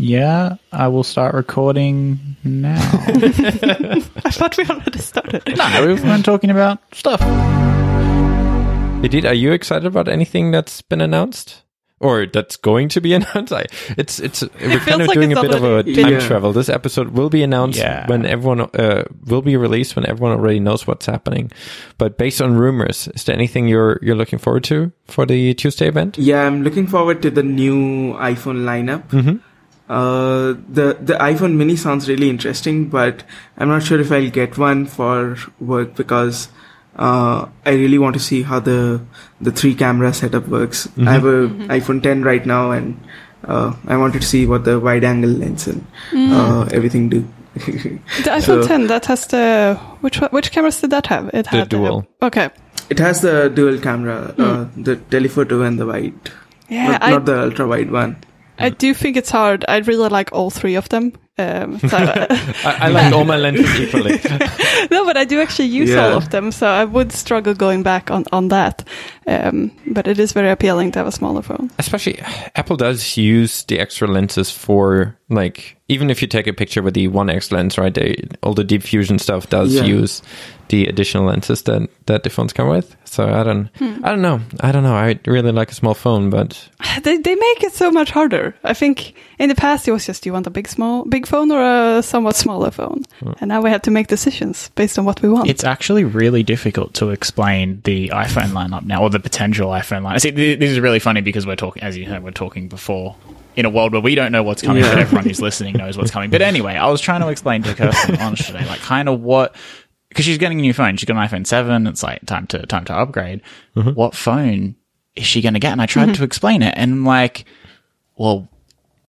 Yeah, I will start recording now. I thought we already started. No, we weren't talking about stuff. Vidit, are you excited about anything that's been announced? Or that's going to be announced? We're kind of like doing a bit of a time travel. This episode will be announced when everyone will be released when everyone already knows what's happening. But based on rumors, is there anything you're looking forward to for the Tuesday event? Yeah, I'm looking forward to the new iPhone lineup. Mm-hmm. The iPhone mini sounds really interesting, but I'm not sure if I'll get one for work because I really want to see how the three camera setup works. Mm-hmm. I have an iPhone 10 right now, and I wanted to see what the wide angle lens and everything do. The iPhone 10 that has the which cameras did that have? It had the dual. Okay. It has the dual camera, the telephoto and the wide. Yeah, not the ultra wide one. I do think it's hard. I really like all three of them. I like all my lenses equally. No, but I do actually use all of them, so I would struggle going back on that. But it is very appealing to have a smaller phone. Especially, Apple does use the extra lenses for, like, even if you take a picture with the 1x lens, right? All the Deep Fusion stuff does use the additional lenses that the phones come with. So I don't know. I really like a small phone, but they make it so much harder. I think in the past it was just, do you want a big phone or a somewhat smaller phone? And now we have to make decisions based on what we want. It's actually really difficult to explain the iPhone lineup now, or the potential iPhone lineup. See, this is really funny because we're talking, as you heard, before. In a world where we don't know what's coming, but everyone who's listening knows what's coming. But anyway, I was trying to explain to Kirsten Lange today, like, kind of what, because she's getting a new phone. She's got an iPhone 7. It's like time to upgrade. Mm-hmm. What phone is she going to get? And I tried to explain it, and I'm like, well,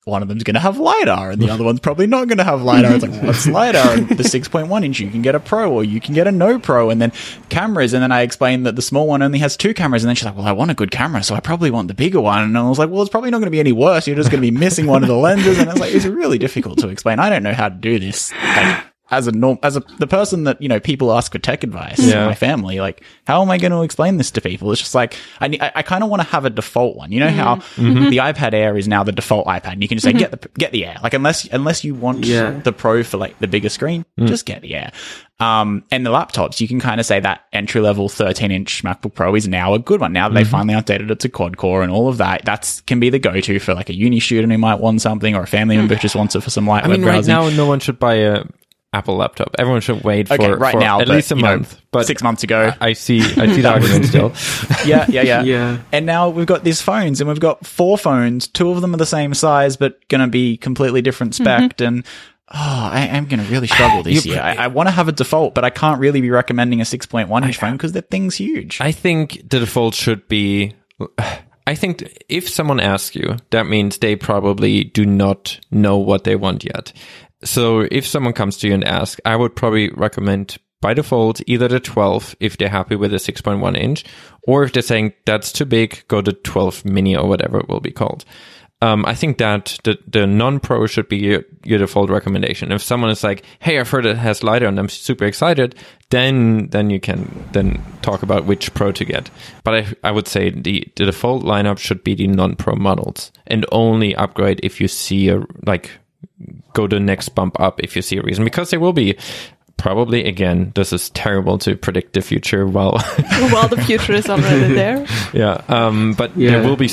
one of them's going to have LiDAR, and the other one's probably not going to have LiDAR. It's like, well, what's LiDAR? And the 6.1 inch, you can get a Pro, or you can get a No Pro, and then cameras. And then I explained that the small one only has two cameras. And then she's like, well, I want a good camera, so I probably want the bigger one. And I was like, well, it's probably not going to be any worse. You're just going to be missing one of the lenses. And I was like, it's really difficult to explain. I don't know how to do this. Like, the person that, you know, people ask for tech advice, my family, like, how am I going to explain this to people? It's just like, I kind of want to have a default one. You know how the iPad Air is now the default iPad, and you can just say, get the Air. Like, unless you want the Pro for, like, the bigger screen, just get the Air. And the laptops, you can kind of say that entry-level 13-inch MacBook Pro is now a good one. Now that they finally updated it to quad-core and all of that, that can be the go-to for, like, a uni student who might want something, or a family member who just wants it for some light web browsing. Right now, no one should buy a Apple laptop. Everyone should wait for, now, at least a month. But 6 months ago, I see the argument still. Yeah. And now we've got these phones, and we've got four phones. Two of them are the same size, but going to be completely different spec'd. And I'm going to really struggle this year. I want to have a default, but I can't really be recommending a 6.1 inch phone because that thing's huge. I think the default should be. I think if someone asks you, that means they probably do not know what they want yet. So if someone comes to you and asks, I would probably recommend by default either the 12 if they're happy with the 6.1 inch, or if they're saying that's too big, go to 12 mini or whatever it will be called. I think that the non-pro should be your default recommendation. If someone is like, hey, I've heard it has LiDAR and I'm super excited, then you can then talk about which pro to get. But I would say the default lineup should be the non-pro models, and only upgrade if you see go to the next bump up if you see a reason, because there will be probably, again, this is terrible to predict the future while the future is already there. There will be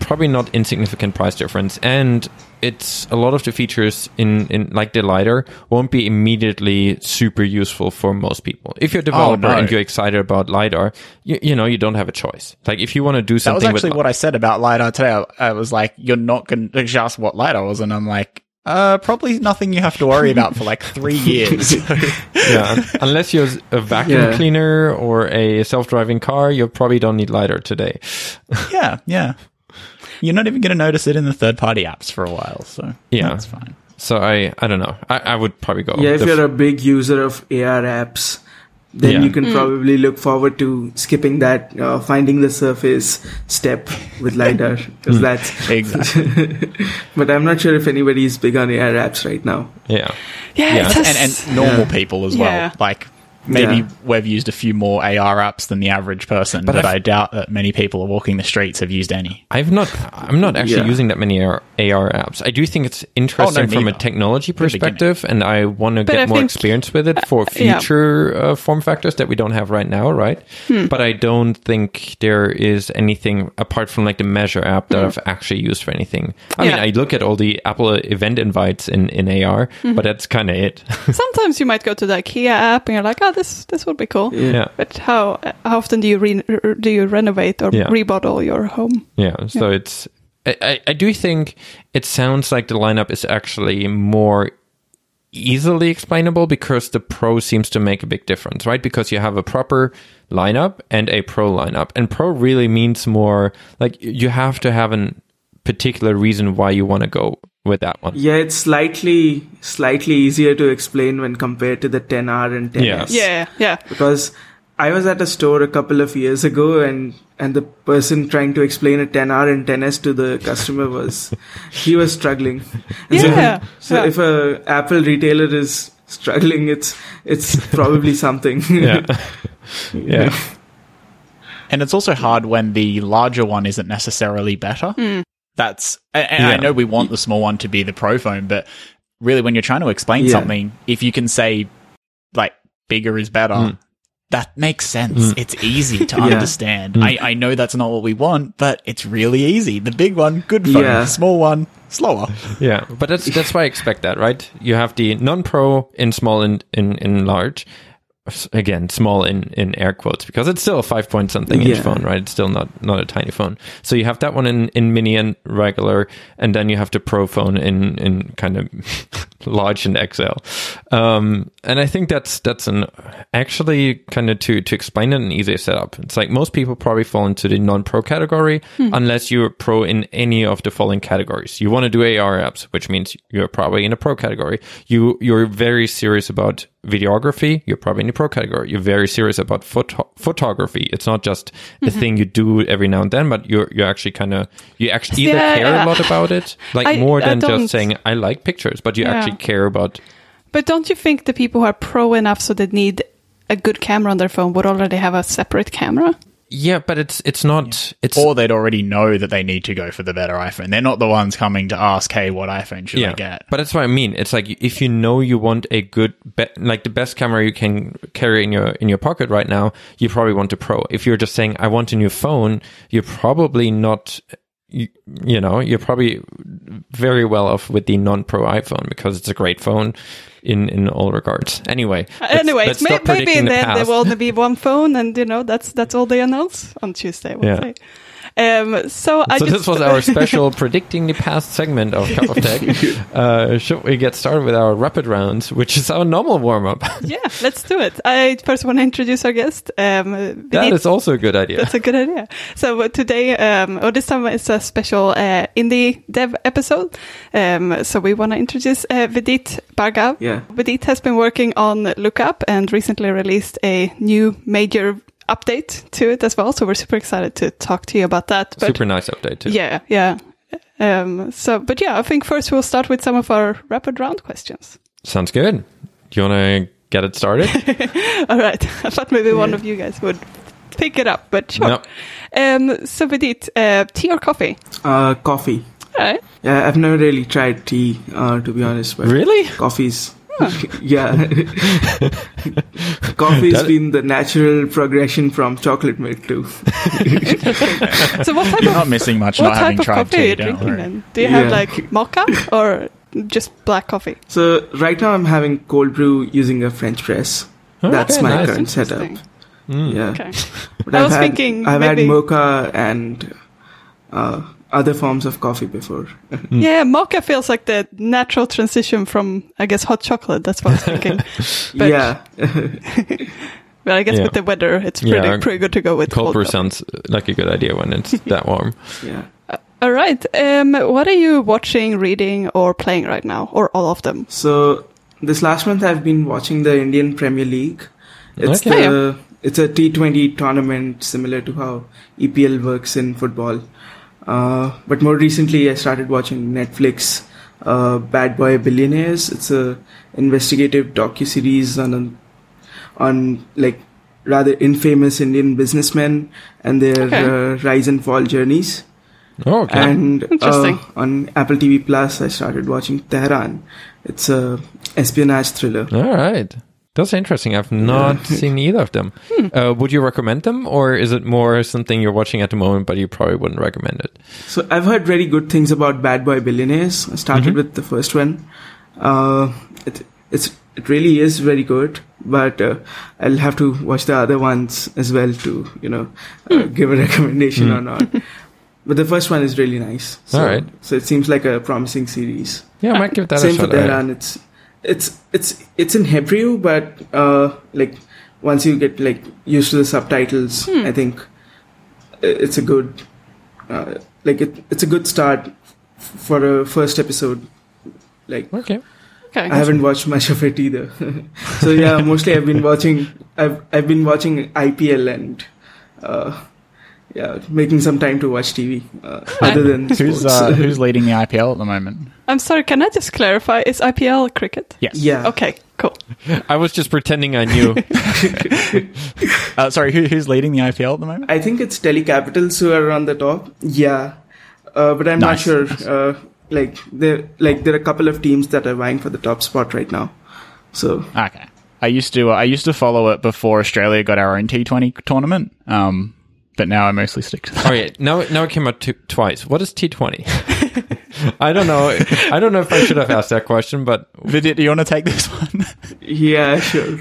probably not insignificant price difference, and it's a lot of the features in like the LiDAR won't be immediately super useful for most people. If you're a developer and you're excited about LiDAR, you know you don't have a choice. Like, if you want to do something, that was actually what I said about LiDAR today. I was like, you're not going to adjust what LiDAR was, and I'm like, probably nothing you have to worry about for like 3 years. Unless you're a vacuum cleaner or a self-driving car, you probably don't need LiDAR today. You're not even going to notice it in the third-party apps for a while, so that's fine. So I don't know. I would probably go. Yeah, if you're a big user of AR apps, then you can probably look forward to skipping that finding the surface step with LiDAR. Because that's exactly. But I'm not sure if anybody is big on AR apps right now. Yeah. And normal people as well. Like, Maybe we've used a few more AR apps than the average person, but I doubt that many people walking the streets have used any. I'm not actually using that many AR apps. I do think it's interesting from a technology perspective, and I want to get more experience with it for future form factors that we don't have right now, right? But I don't think there is anything apart from like the Measure app that I've actually used for anything. I mean, I look at all the Apple event invites in AR, but that's kind of it. Sometimes you might go to the IKEA app and you're like, this would be cool. Yeah. But how often do you renovate or remodel your home? Yeah. So it's I do think it sounds like the lineup is actually more easily explainable because the Pro seems to make a big difference, right? Because you have a proper lineup and a Pro lineup, and Pro really means more. Like you have to have a particular reason why you want to go with that one. Yeah, it's slightly easier to explain when compared to the 10R and 10S. Yeah. Because I was at a store a couple of years ago and the person trying to explain a 10R and 10S to the customer was struggling. So if a Apple retailer is struggling, it's probably something. Yeah. And it's also hard when the larger one isn't necessarily better. I know we want the small one to be the Pro phone, but really when you're trying to explain something, if you can say like bigger is better, that makes sense. It's easy to understand. I know that's not what we want, but it's really easy. The big one, good phone. The small one, slower. Yeah, but that's why I expect that, right? You have the non-Pro in small and in large. Again, small in air quotes, because it's still a 5 point something inch phone, right? It's still not a tiny phone. So you have that one in mini and regular, and then you have the Pro phone in kind of large and XL. And I think that's an actually kind of to explain it an easier setup. It's like most people probably fall into the non-Pro category unless you're Pro in any of the following categories. You want to do AR apps, which means you're probably in a Pro category. You're very serious about videography, you're probably in the Pro category. You're very serious about photography. It's not just a thing you do every now and then, but you're actually kind of you actually care a lot about it, like more than just saying I like pictures, but you actually care about. But don't you think the people who are Pro enough so they need a good camera on their phone would already have a separate camera? Yeah, but it's not... It's, or they'd already know that they need to go for the better iPhone. They're not the ones coming to ask, hey, what iPhone should I get? But that's what I mean. It's like, if you know you want a good... the best camera you can carry in your pocket right now, you probably want a Pro. If you're just saying, I want a new phone, you're probably not... You're probably very well off with the non-Pro iPhone because it's a great phone in all regards. Anyway, maybe in the end there will only be one phone, and that's all they announce on Tuesday. We'll say. So this was our special predicting the past segment of Cup of Tech. Should we get started with our rapid rounds, which is our normal warm-up? Yeah, let's do it. I first want to introduce our guest. That is also a good idea. That's a good idea. So today, this time is a special indie dev episode. So we want to introduce Vidit Bhargav. Yeah. Vidit has been working on Lookup and recently released a new major update to it as well, so we're super excited to talk to you about that. But super nice update too. Yeah. I think first we'll start with some of our rapid round questions. Sounds good. Do you want to get it started? All right. I thought maybe one of you guys would pick it up, but sure. No. So Vidit, tea or coffee? Coffee. All right. Yeah, I've never really tried tea, to be honest. But really? Coffee's... Yeah. Coffee's been the natural progression from chocolate milk too. So you're not missing much not having tried tea. What type of coffee are you drinking then? Do you have like mocha or just black coffee? So right now I'm having cold brew using a French press. That's my current setup. Yeah. Okay. But I've had mocha and other forms of coffee before. Yeah, mocha feels like the natural transition from, I guess, hot chocolate. That's what I was thinking. But yeah. But I guess with the weather, it's pretty good to go with cold brew. Sounds like a good idea when it's that warm. Yeah. All right. What are you watching, reading, or playing right now, or all of them? So this last month, I've been watching the Indian Premier League. It's a T20 tournament similar to how EPL works in football. But more recently, I started watching Netflix, Bad Boy Billionaires. It's an investigative docuseries on on like rather infamous Indian businessmen and their rise and fall journeys. Oh, okay. And on Apple TV Plus, I started watching Tehran. It's a espionage thriller. All right. That's interesting. I've not seen either of them. Would you recommend them, or is it more something you're watching at the moment, but you probably wouldn't recommend it? So I've heard very good things about Bad Boy Billionaires. I started with the first one. It really is very good, but I'll have to watch the other ones as well to, give a recommendation or not. But the first one is really nice. So, all right. So it seems like a promising series. Yeah, I might give that a shot. Same for Tehran. Right. It's in Hebrew, but once you get used to the subtitles, I think it's a good it's a good start for a first episode. I haven't watched much of it either. So yeah, mostly I've been watching IPL and making some time to watch TV other than sports. Who's leading the IPL at the moment? I'm sorry, can I just clarify? Is IPL cricket? Yes. Yeah. Okay, cool. I was just pretending I knew. Sorry, who's leading the IPL at the moment? I think it's Delhi Capitals who are on the top. Yeah. But I'm not sure. There are a couple of teams that are vying for the top spot right now. So okay. I used to follow it before Australia got our own T20 tournament. But now I mostly stick to that. Oh, yeah. Now it came out twice. What is T20? I don't know. I don't know if I should have asked that question, but... Vidit, do you want to take this one? Yeah, sure.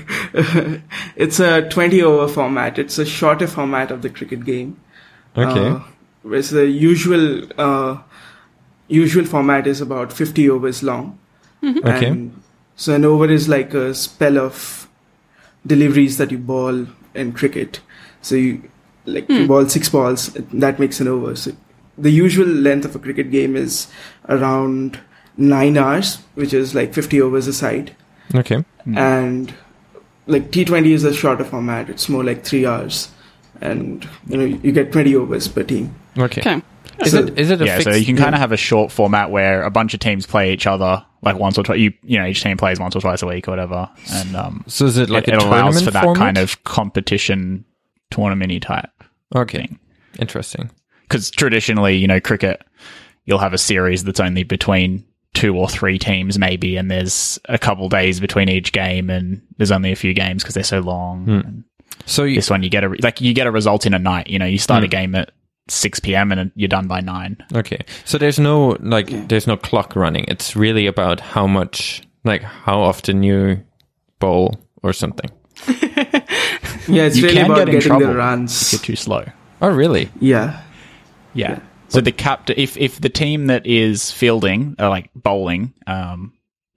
It's a 20-over format. It's a shorter format of the cricket game. Okay. Whereas the usual format is about 50 overs long. Mm-hmm. Okay. And so an over is like a spell of deliveries that you bowl in cricket. So you... you bowl 6 balls, that makes an over. So the usual length of a cricket game is around 9 hours, which is 50 overs a side. Okay. And T20 is a shorter format. It's more 3 hours. And you get 20 overs per team. Okay. Is it fixed? So you can kind of have a short format where a bunch of teams play each other once or twice. Each team plays once or twice a week or whatever. And so is it it allows for that format? Kind of competition tournament-y type. Okay. Thing. Interesting. Because traditionally, cricket, you'll have a series that's only between 2 or 3 teams maybe, and there's a couple days between each game, and there's only a few games because they're so long. Mm. So this one, you get a result in a night. You start a game at 6 p.m. and you're done by 9. Okay. So there's no there's no clock running. It's really about how much how often you bowl or something. Yeah, it's really about getting the runs. If you're too slow. Oh, really? Yeah. So the captain, if the team that is fielding, bowling, kind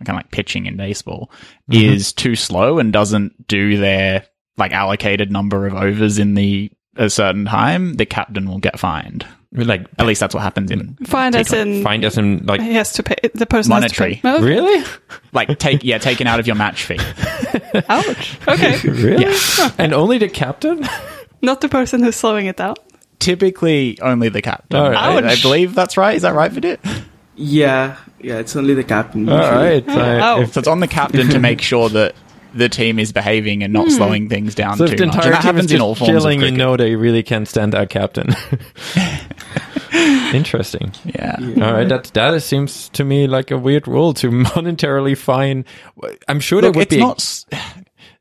of pitching in baseball, is too slow and doesn't do their allocated number of overs in a certain time, the captain will get fined. At least that's what happens in fined as in he has to pay, the person monetary has to pay. Oh, okay. Really? Taken out of your match fee. Ouch. Okay. Really? Yeah. Okay. And only the captain? Not the person who's slowing it down. Typically only the captain. Right. I believe that's right. Is that right, Vidit? Yeah, it's only the captain. All right. So it's on the captain to make sure that the team is behaving and not slowing things down too much. And that happens in all forms of cricket. They really can't stand our captain. Interesting. Yeah. All right. That seems to me like a weird rule to monetarily fine. I'm sure there would be.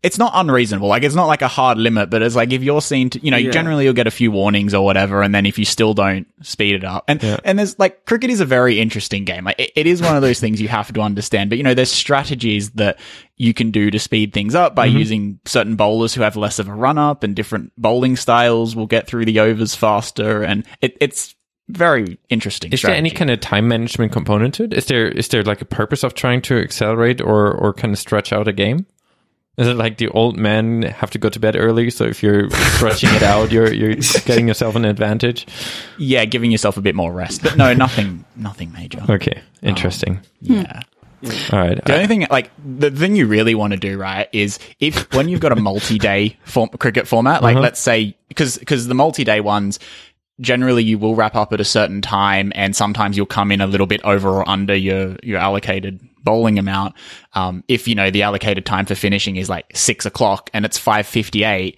It's not unreasonable. It's not a hard limit, but it's if you're seen to, generally you'll get a few warnings or whatever, and then if you still don't, speed it up. And there's cricket is a very interesting game. It is one of those things you have to understand, but there's strategies that you can do to speed things up by using certain bowlers who have less of a run up, and different bowling styles will get through the overs faster, and it's very interesting. Is there any kind of time management component to it? Is there a purpose of trying to accelerate or kind of stretch out a game? Is it the old men have to go to bed early, so if you're stretching it out, you're getting yourself an advantage? Yeah, giving yourself a bit more rest. But no, nothing major. Okay, interesting. Yeah. All right. The only thing, the thing you really want to do, right, is when you've got a multi-day cricket format, let's say, because the multi-day ones, generally you will wrap up at a certain time, and sometimes you'll come in a little bit over or under your allocated bowling amount. If, you know, the allocated time for finishing is like 6 o'clock and it's 5:58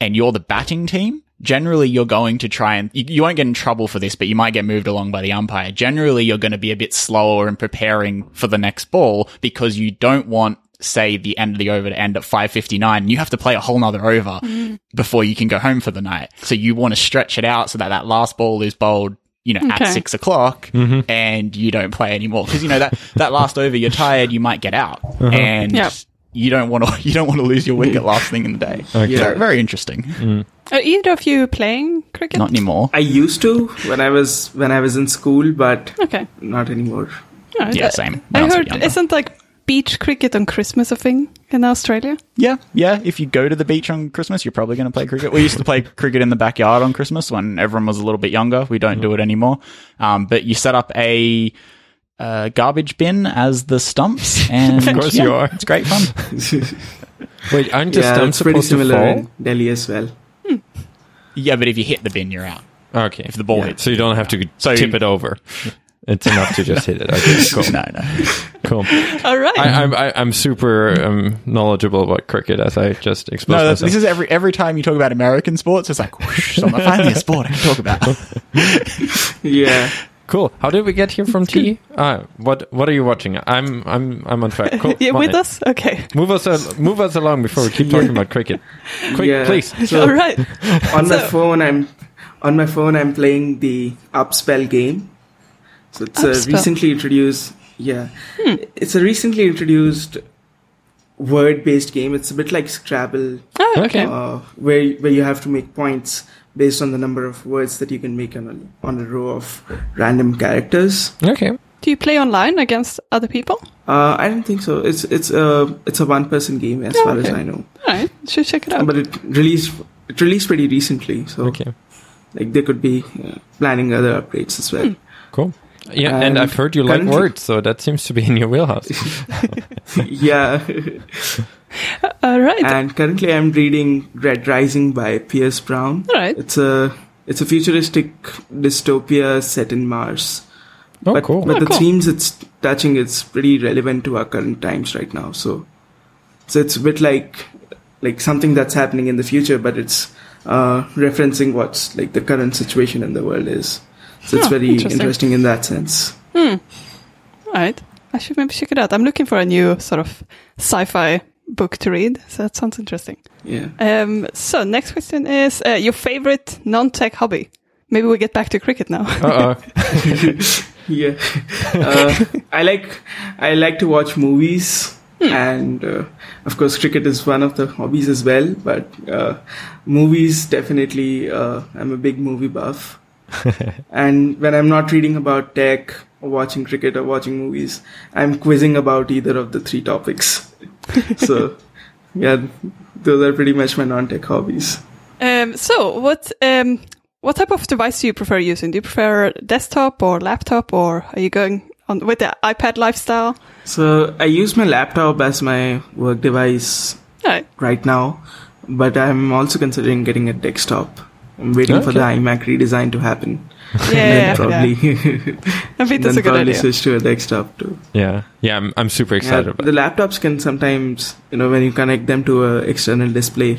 and you're the batting team, generally you're going to try and you won't get in trouble for this, but you might get moved along by the umpire. Generally, you're going to be a bit slower in preparing for the next ball because you don't want, say, the end of the over to end at 5:59, you have to play a whole nother over before you can go home for the night. So you want to stretch it out so that that last ball is bowled, you know, at 6 o'clock and you don't play anymore. Because, you know, that last over, you're tired, you might get out and you don't want to lose your wicket last thing in the day. Okay. Yeah. Very interesting. Are either of you playing cricket? Not anymore. I used to when I was in school, but not anymore. No, yeah, same. I heard, isn't like beach cricket on Christmas a thing in Australia? Yeah. If you go to the beach on Christmas, you're probably going to play cricket. We used to play cricket in the backyard on Christmas when everyone was a little bit younger. We don't do it anymore. But you set up a garbage bin as the stumps, and of course you are. It's great fun. Wait, aren't the stumps supposed to fall? In Delhi as well. Yeah, but if you hit the bin, you're out. Okay. If the ball hits, so you don't have to tip it over. It's enough to just hit it. Okay, cool. Cool. All right. I'm super knowledgeable about cricket, as I just explained. No, this is every time you talk about American sports, it's like, whoosh, so finally a sport I can talk about. Yeah. Cool. How did we get here from tea? What are you watching? I'm on track. Cool. Yeah, with us? Okay. Move us along before we keep talking about cricket. Quick, please. So, all right. On my phone I'm playing the Upspell game. So it's a recently introduced, it's a recently introduced word-based game. It's a bit like Scrabble, where you have to make points based on the number of words that you can make on a row of random characters. Okay. Do you play online against other people? I don't think so. It's a one-person game as far as I know. All right, should check it out. But it released pretty recently, so like they could be planning other updates as well. Cool. Yeah, and I've heard you like words, so that seems to be in your wheelhouse. Yeah. All right. And currently I'm reading Red Rising by Pierce Brown. All right. It's a futuristic dystopia set in Mars. Oh, but, cool. But the themes it's touching, it's pretty relevant to our current times right now. So it's a bit like something that's happening in the future, but it's referencing what's like the current situation in the world is. So it's very interesting in that sense. All right. I should maybe check it out. I'm looking for a new sort of sci-fi book to read. So that sounds interesting. Yeah. So next question is your favorite non-tech hobby. Maybe we'll get back to cricket now. Yeah. I like to watch movies. And of course, cricket is one of the hobbies as well. But movies, definitely, I'm a big movie buff. And when I'm not reading about tech or watching cricket or watching movies, I'm quizzing about either of the three topics. So, yeah, those are pretty much my non-tech hobbies. So, what type of device do you prefer using? Do you prefer desktop or laptop, or are you going on with the iPad lifestyle? So, I use my laptop as my work device right now, but I'm also considering getting a desktop. I'm waiting for the iMac redesign to happen. Yeah, I think that's a good idea. Switch to a desktop too. Yeah, I'm super excited about it. The laptops can sometimes, when you connect them to an external display,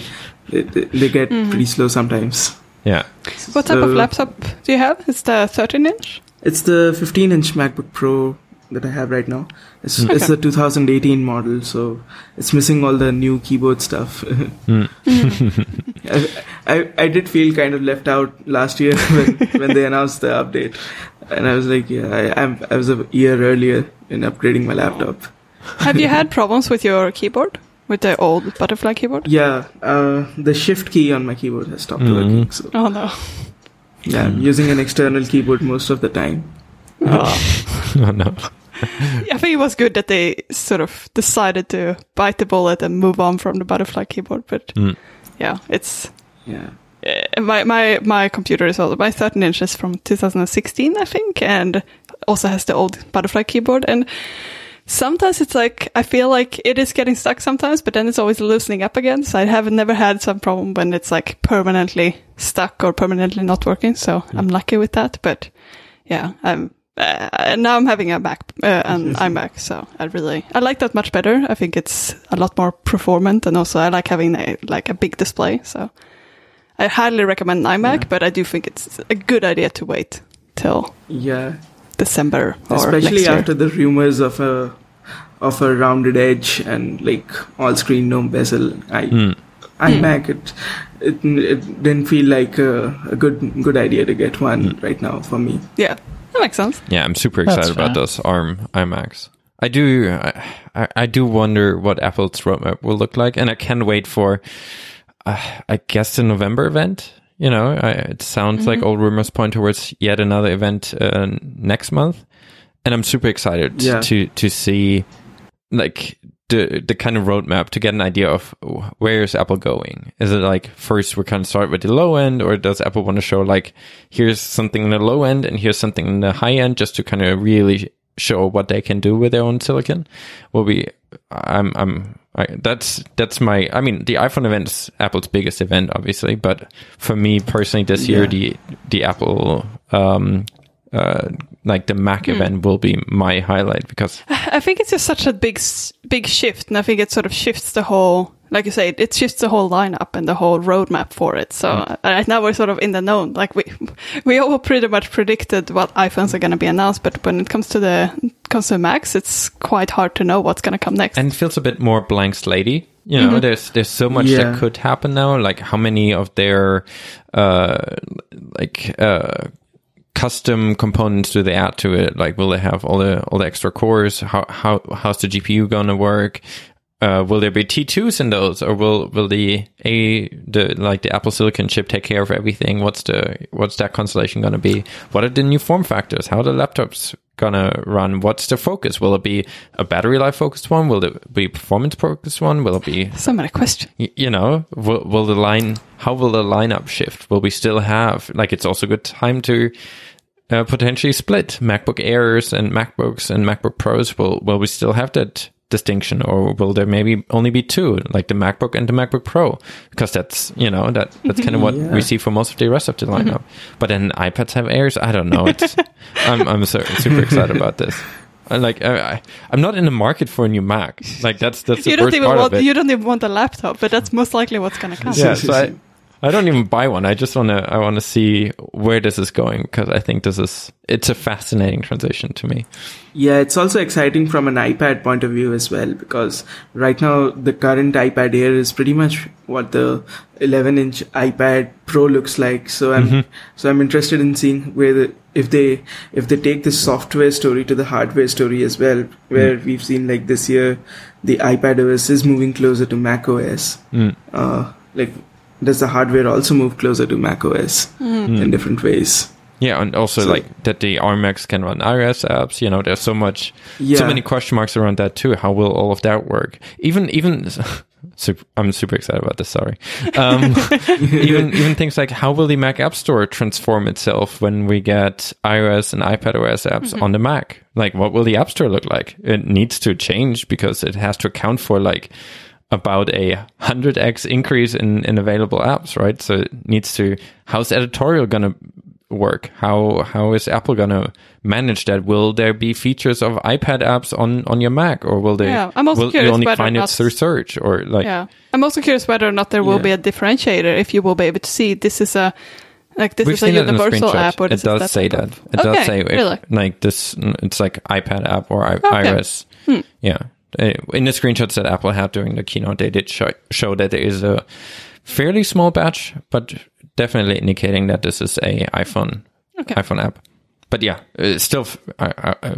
they get pretty slow sometimes. Yeah. What type of laptop do you have? It's the 13-inch? It's the 15-inch MacBook Pro that I have right now. It's the 2018 model, so it's missing all the new keyboard stuff. I did feel kind of left out last year when they announced the update, and I was like, I was a year earlier in upgrading my laptop. Have you had problems with your keyboard, with the old butterfly keyboard? Yeah, the shift key on my keyboard has stopped working. So. Oh no! Yeah, I'm using an external keyboard most of the time. Oh no! I think it was good that they sort of decided to bite the bullet and move on from the butterfly keyboard. But my computer is also my 13-inch is from 2016, I think, and also has the old butterfly keyboard. And sometimes it's like, I feel like it is getting stuck sometimes, but then it's always loosening up again. So I have never had some problem when it's like permanently stuck or permanently not working. So I'm lucky with that. But yeah, now I'm having an iMac, so I like that much better. I think it's a lot more performant, and also I like having a big display. So I highly recommend iMac, but I do think it's a good idea to wait till December, or especially after the rumors of a rounded edge and like all screen no bezel. iMac, it didn't feel like a good idea to get one right now for me. Yeah. That makes sense. Yeah, I'm super excited about those ARM iMacs. I do wonder what Apple's roadmap will look like, and I can't wait for, I guess, the November event. You know, it sounds like all rumors point towards yet another event next month, and I'm super excited to see like the kind of roadmap, to get an idea of where is Apple going. Is it like first we're kind of start with the low end, or does Apple want to show like here's something in the low end and here's something in the high end, just to kind of really show what they can do with their own silicon? The iPhone event is Apple's biggest event, obviously, but for me personally this year the Apple the Mac event will be my highlight, because I think it's just such a big shift, and I think it sort of shifts the whole, like you say, it shifts the whole lineup and the whole roadmap for it. So right now we're sort of in the known, like we all pretty much predicted what iPhones are going to be announced, but when it comes to Macs, it's quite hard to know what's going to come next, and it feels a bit more blank slatey. You know, there's so much that could happen now, like how many of their custom components do they add to it? Like, will they have all the extra cores? How's the GPU gonna work? Will there be T2s in those, or will the Apple Silicon chip take care of everything? What's that constellation gonna be? What are the new form factors? How are the laptops gonna run? What's the focus? Will it be a battery life focused one? Will it be performance focused one? Will it be so many questions? You know, will the line? How will the lineup shift? Will we still have like? It's also a good time to potentially split MacBook Airs and MacBooks and MacBook Pros. Will we still have that distinction, or will there maybe only be two, like the MacBook and the MacBook Pro? Because that's kind of what we see for most of the rest of the lineup. But then iPads have Airs. I don't know. I'm super excited about this. Like I'm not in the market for a new Mac. Like that's the worst part of it. You don't even want a laptop, but that's most likely what's going to come. Yeah, so I don't even buy one. I just want to see where this is going, because I think it's a fascinating transition to me. Yeah, it's also exciting from an iPad point of view as well, because right now the current iPad Air is pretty much what the 11-inch iPad Pro looks like. So I'm interested in seeing where if they take the software story to the hardware story as well, where we've seen like this year the iPad OS is moving closer to Mac OS. Does the hardware also move closer to macOS in different ways? Yeah, and also that the iMacs can run iOS apps. You know, there's so many question marks around that too. How will all of that work? I'm super excited about this. Sorry. Even things like how will the Mac App Store transform itself when we get iOS and iPadOS apps on the Mac? Like, what will the App Store look like? It needs to change, because it has to account for about 100x increase in available apps, right? So it needs to, how's editorial gonna work? How is Apple gonna manage that? Will there be features of iPad apps on your Mac, or will they? Yeah, I'm also curious. You only find it through search, or like? Yeah, I'm also curious whether or not there will be a differentiator, if you will be able to see this is a. Like this is a universal app, or this does say that. It does say like this. It's like iPad app or iOS. Yeah. In the screenshots that Apple had during the keynote, they did show that there is a fairly small batch, but definitely indicating that this is a iPhone app. But yeah, it's still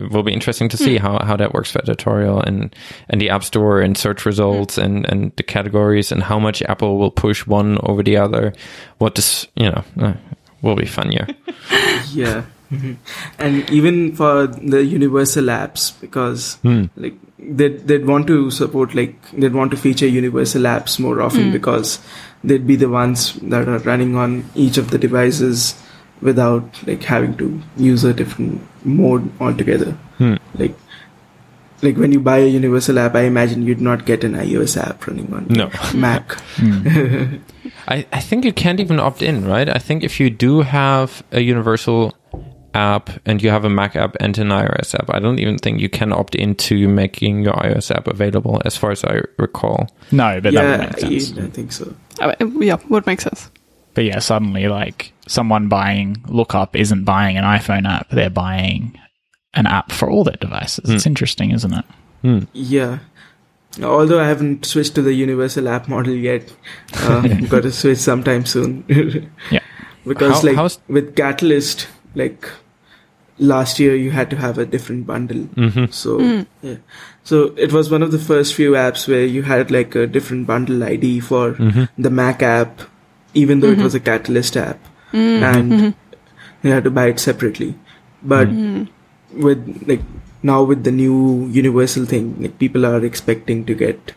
will be interesting to see how that works for editorial and the App Store and search results and the categories, and how much Apple will push one over the other. Will be fun, yeah. Yeah. And even for the universal apps, because they'd want to support, they'd want to feature universal apps more often, because they'd be the ones that are running on each of the devices without having to use a different mode altogether. Like when you buy a universal app, I imagine you'd not get an iOS app running on Mac. Mm. I think you can't even opt in, right? I think if you do have a universal app and you have a Mac app and an iOS app, I don't even think you can opt into making your iOS app available, as far as I recall. No, but yeah, that would make sense. I think so. Yeah, would make sense. But yeah, suddenly like someone buying Lookup isn't buying an iPhone app, they're buying an app for all their devices. It's interesting, isn't it? Mm. Yeah. Although I haven't switched to the universal app model yet. I've got to switch sometime soon. Yeah. Because with Catalyst, like last year you had to have a different bundle. Mm-hmm. So it was one of the first few apps where you had like a different bundle ID for the Mac app, even though it was a Catalyst app. Mm-hmm. And you had to buy it separately. But with like now with the new universal thing, like people are expecting to get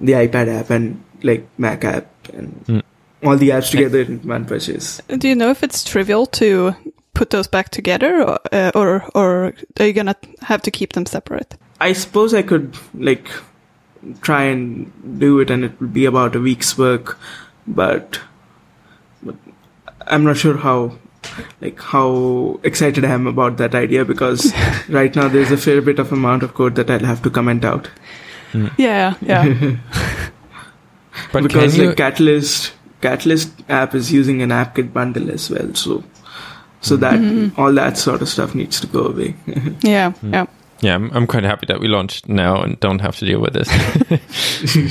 the iPad app and like Mac app and all the apps together in one purchase. Do you know if it's trivial to put those back together, or are you gonna have to keep them separate? I suppose I could like try and do it, and it would be about a week's work, but I'm not sure how excited I am about that idea, because right now there's a fair bit of amount of code that I'll have to comment out. Mm. Yeah. But because the Catalyst app is using an AppKit bundle as well, so that all that sort of stuff needs to go away. Yeah, I'm quite happy that we launched now and don't have to deal with this.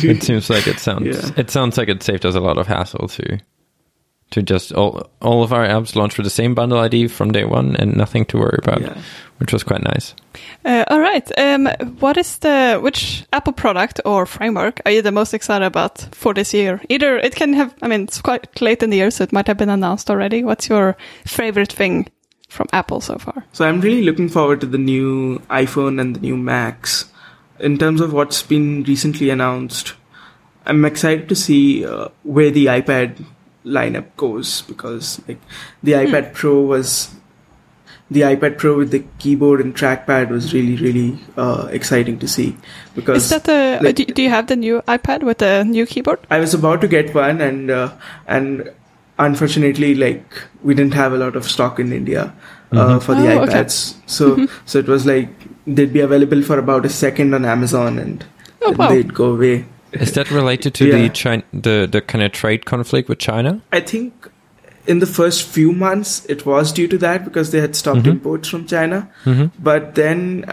It seems like it sounds like it saved us a lot of hassle too. To just all of our apps launch with the same bundle ID from day one and nothing to worry about, which was quite nice. All right. Which Apple product or framework are you the most excited about for this year? Either it can have, I mean, it's quite late in the year, so it might have been announced already. What's your favorite thing from Apple so far? So I'm really looking forward to the new iPhone and the new Macs. In terms of what's been recently announced, I'm excited to see where the iPad lineup goes, because like the iPad Pro with the keyboard and trackpad was really, really exciting to see. Because is that the like, do you have the new iPad with the new keyboard? I was about to get one, and unfortunately, like we didn't have a lot of stock in India for the iPads, okay. So it was like they'd be available for about a second on Amazon, and they'd go away. Is that related to the kind of trade conflict with China? I think in the first few months it was due to that, because they had stopped imports from China. Mm-hmm. But then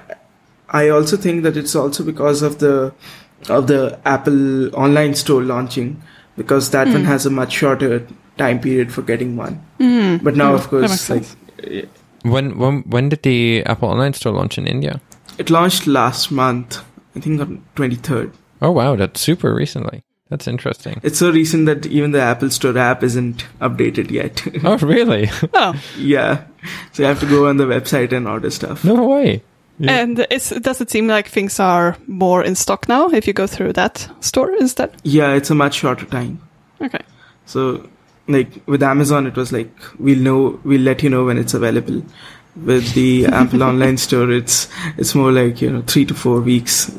I also think that it's also because of the Apple online store launching, because that one has a much shorter time period for getting one. Mm. But now, of course, like, when did the Apple online store launch in India? It launched last month, I think on 23rd. Oh, wow. That's super recently. That's interesting. It's so recent that even the Apple Store app isn't updated yet. Oh, really? Oh. Yeah. So you have to go on the website and order stuff. No way. Yeah. And does it seem like things are more in stock now if you go through that store instead? Yeah, it's a much shorter time. Okay. So, like, with Amazon, it was like, we'll let you know when it's available. With the Apple online store, it's more like, 3 to 4 weeks.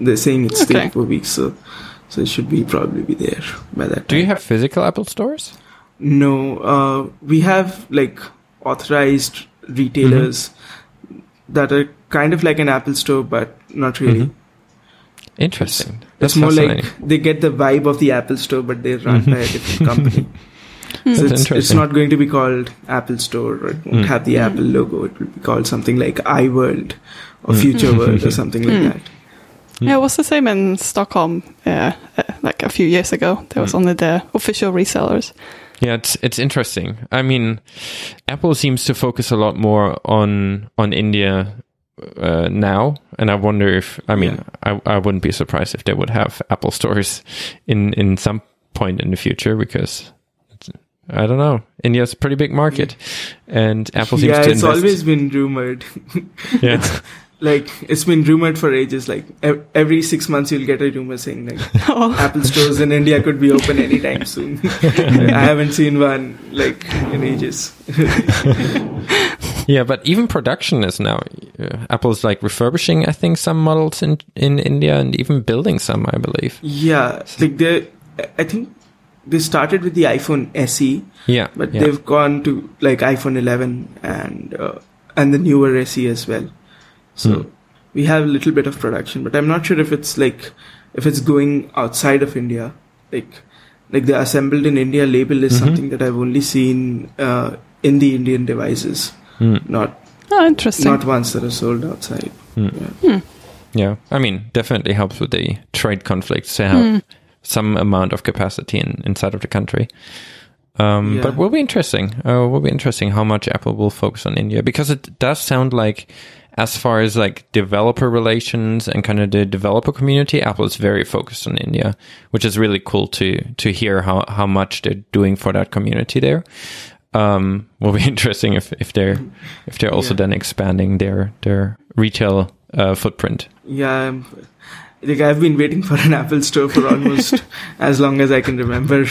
They're saying it's 3 to 4 weeks, so it should be probably be there by that time. Do you have physical Apple stores? No, we have like authorized retailers that are kind of like an Apple store, but not really. Interesting. It's more like they get the vibe of the Apple store, but they're run by a different company. So it's not going to be called Apple Store, or it won't have the Apple logo. It will be called something like iWorld or Future World or something like that. Yeah, it was the same in Stockholm like a few years ago. There was only the official resellers. Yeah, it's interesting. I mean, Apple seems to focus a lot more on India now, and I wonder if, I mean, I wouldn't be surprised if they would have Apple stores in some point in the future, because I don't know. India's a pretty big market, and Apple seems to invest. Yeah, it's always been rumored. Yeah. It's been rumored for ages. Like, every 6 months you'll get a rumor saying, like, Apple stores in India could be open anytime soon. I haven't seen one, like, in ages. Yeah, but even production is now, Apple's like refurbishing, I think, some models in India and even building some, I believe. Yeah, so. I think they started with the iPhone SE. Yeah. But they've gone to like iPhone 11 and the newer SE as well. So we have a little bit of production, but I'm not sure if it's like, if it's going outside of India, like the assembled in India label is something that I've only seen, in the Indian devices, not ones that are sold outside. Yeah. I mean, definitely helps with the trade conflicts to have some amount of capacity inside of the country. But will be interesting. Will be interesting how much Apple will focus on India, because it does sound like, as far as like developer relations and kind of the developer community, Apple is very focused on India, which is really cool to hear how much they're doing for that community there. Will be interesting if they're also then expanding their retail footprint. Yeah, like I've been waiting for an Apple store for almost as long as I can remember.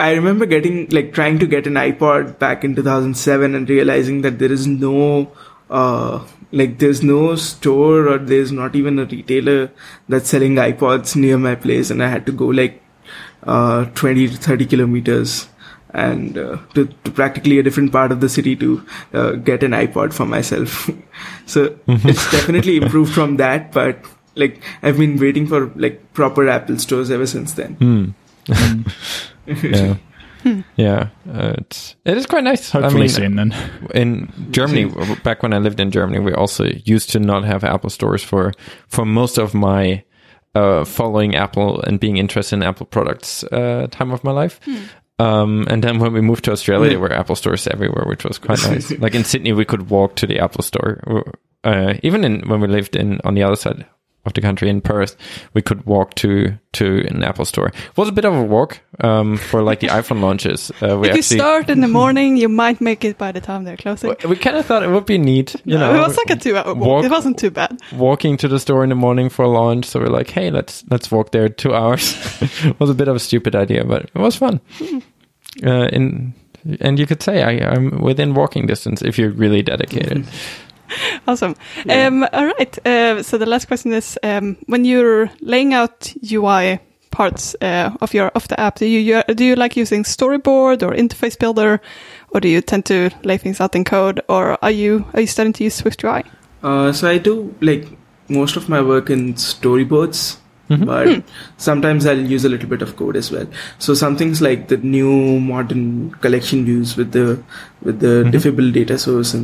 I remember trying to get an iPod back in 2007 and realizing that there is no, there's no store or there's not even a retailer that's selling iPods near my place. And I had to go 20 to 30 kilometers and to practically a different part of the city to get an iPod for myself. So it's definitely improved from that. But I've been waiting for proper Apple stores ever since then. It is quite nice. Hopefully soon then. In Germany, back when I lived in Germany, we also used to not have Apple stores for most of my following Apple and being interested in Apple products time of my life. And then when we moved to Australia, there were Apple stores everywhere, which was quite nice. Like in Sydney, we could walk to the Apple store. When we lived on the other side of the country in Perth, we could walk to an Apple store. It was a bit of a walk for the iPhone launches. If you start in the morning, you might make it by the time they're closing. We kind of thought it would be neat. It was a 2-hour walk. It wasn't too bad. Walking to the store in the morning for a launch, so we're like, hey, let's walk there 2 hours. It was a bit of a stupid idea, but it was fun. And you could say I'm within walking distance if you're really dedicated. Awesome. Yeah. All right. So the last question is, when you're laying out UI parts of the app, do you like using storyboard or interface builder, or do you tend to lay things out in code, or are you starting to use SwiftUI? So I do most of my work in storyboards, but sometimes I'll use a little bit of code as well. So some things like the new modern collection views with the diffable data source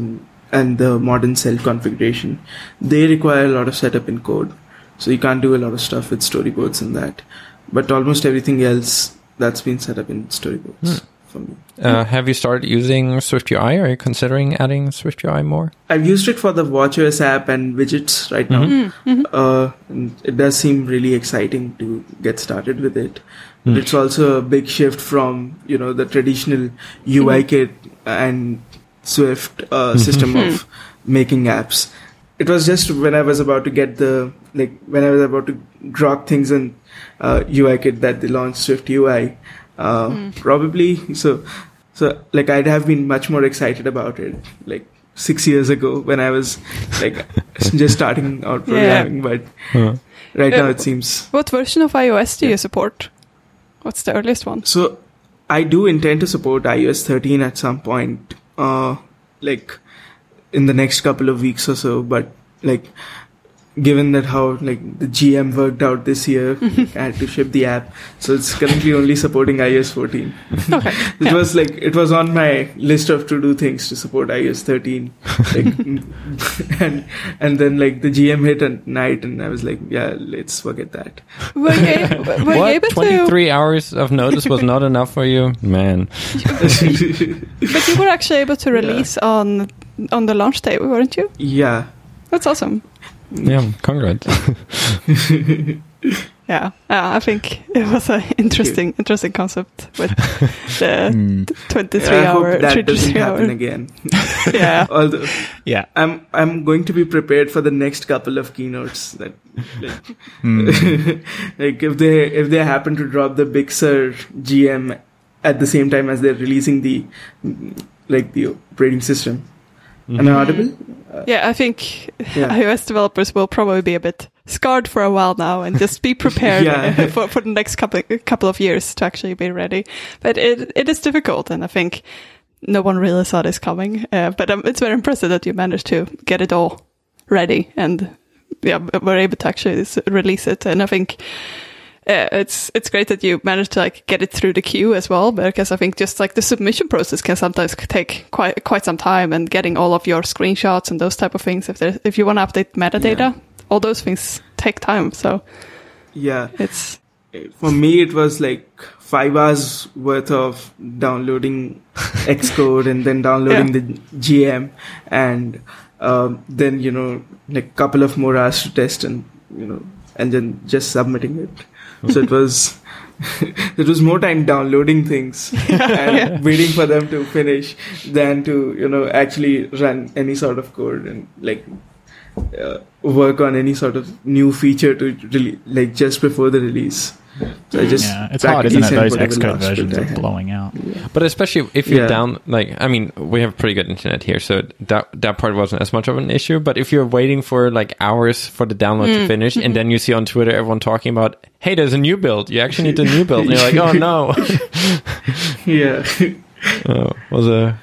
and the modern cell configuration, they require a lot of setup in code. So you can't do a lot of stuff with storyboards and that. But almost everything else that's been set up in storyboards for me. Have you started using SwiftUI? Are you considering adding SwiftUI more? I've used it for the WatchOS app and widgets right now. And it does seem really exciting to get started with it. But it's also a big shift from, the traditional UIKit and Swift system of making apps. It was just when I was about to grok things in UIKit that they launched SwiftUI. Probably so I'd have been much more excited about it 6 years ago when I was just starting out programming. But right now it seems. What version of iOS do you support? What's the earliest one? So I do intend to support iOS 13 at some point. In the next couple of weeks or so, but given that how the GM worked out this year, I had to ship the app, so it's currently only supporting iOS 14. Okay. It was on my list of to do things to support iOS 13, and then the GM hit at night, and I was let's forget that. What? 23 hours of notice was not enough for you, man. But you were actually able to release on the launch day, weren't you? Yeah, that's awesome. Yeah, congrats. I think it was an interesting concept with the 23-hour. That doesn't happen again. Although, I'm going to be prepared for the next couple of keynotes. That if they happen to drop the Big Sur GM at the same time as they're releasing the like the operating system. Mm-hmm. Am I audible? Yeah, I think iOS developers will probably be a bit scarred for a while now, and just be prepared for the next couple of years to actually be ready. But it is difficult, and I think no one really saw this coming. But it's very impressive that you managed to get it all ready and were able to actually release it. And I think it's great that you managed to get it through the queue as well, because I think just the submission process can sometimes take quite some time, and getting all of your screenshots and those type of things. If you want to update metadata, all those things take time. So it's for me it was 5 hours worth of downloading Xcode and then downloading the GM, and then a couple of more hours to test, and and then just submitting it. So it was more time downloading things and waiting for them to finish than to actually run any sort of code and work on any sort of new feature to really just before the release. So it's hard, isn't it? Those Xcode versions are blowing out. Yeah. But especially if you're down, we have pretty good internet here, so that part wasn't as much of an issue. But if you're waiting for hours for the download to finish, and then you see on Twitter everyone talking about, hey, there's a new build. You actually need a new build, and you're like, oh no. It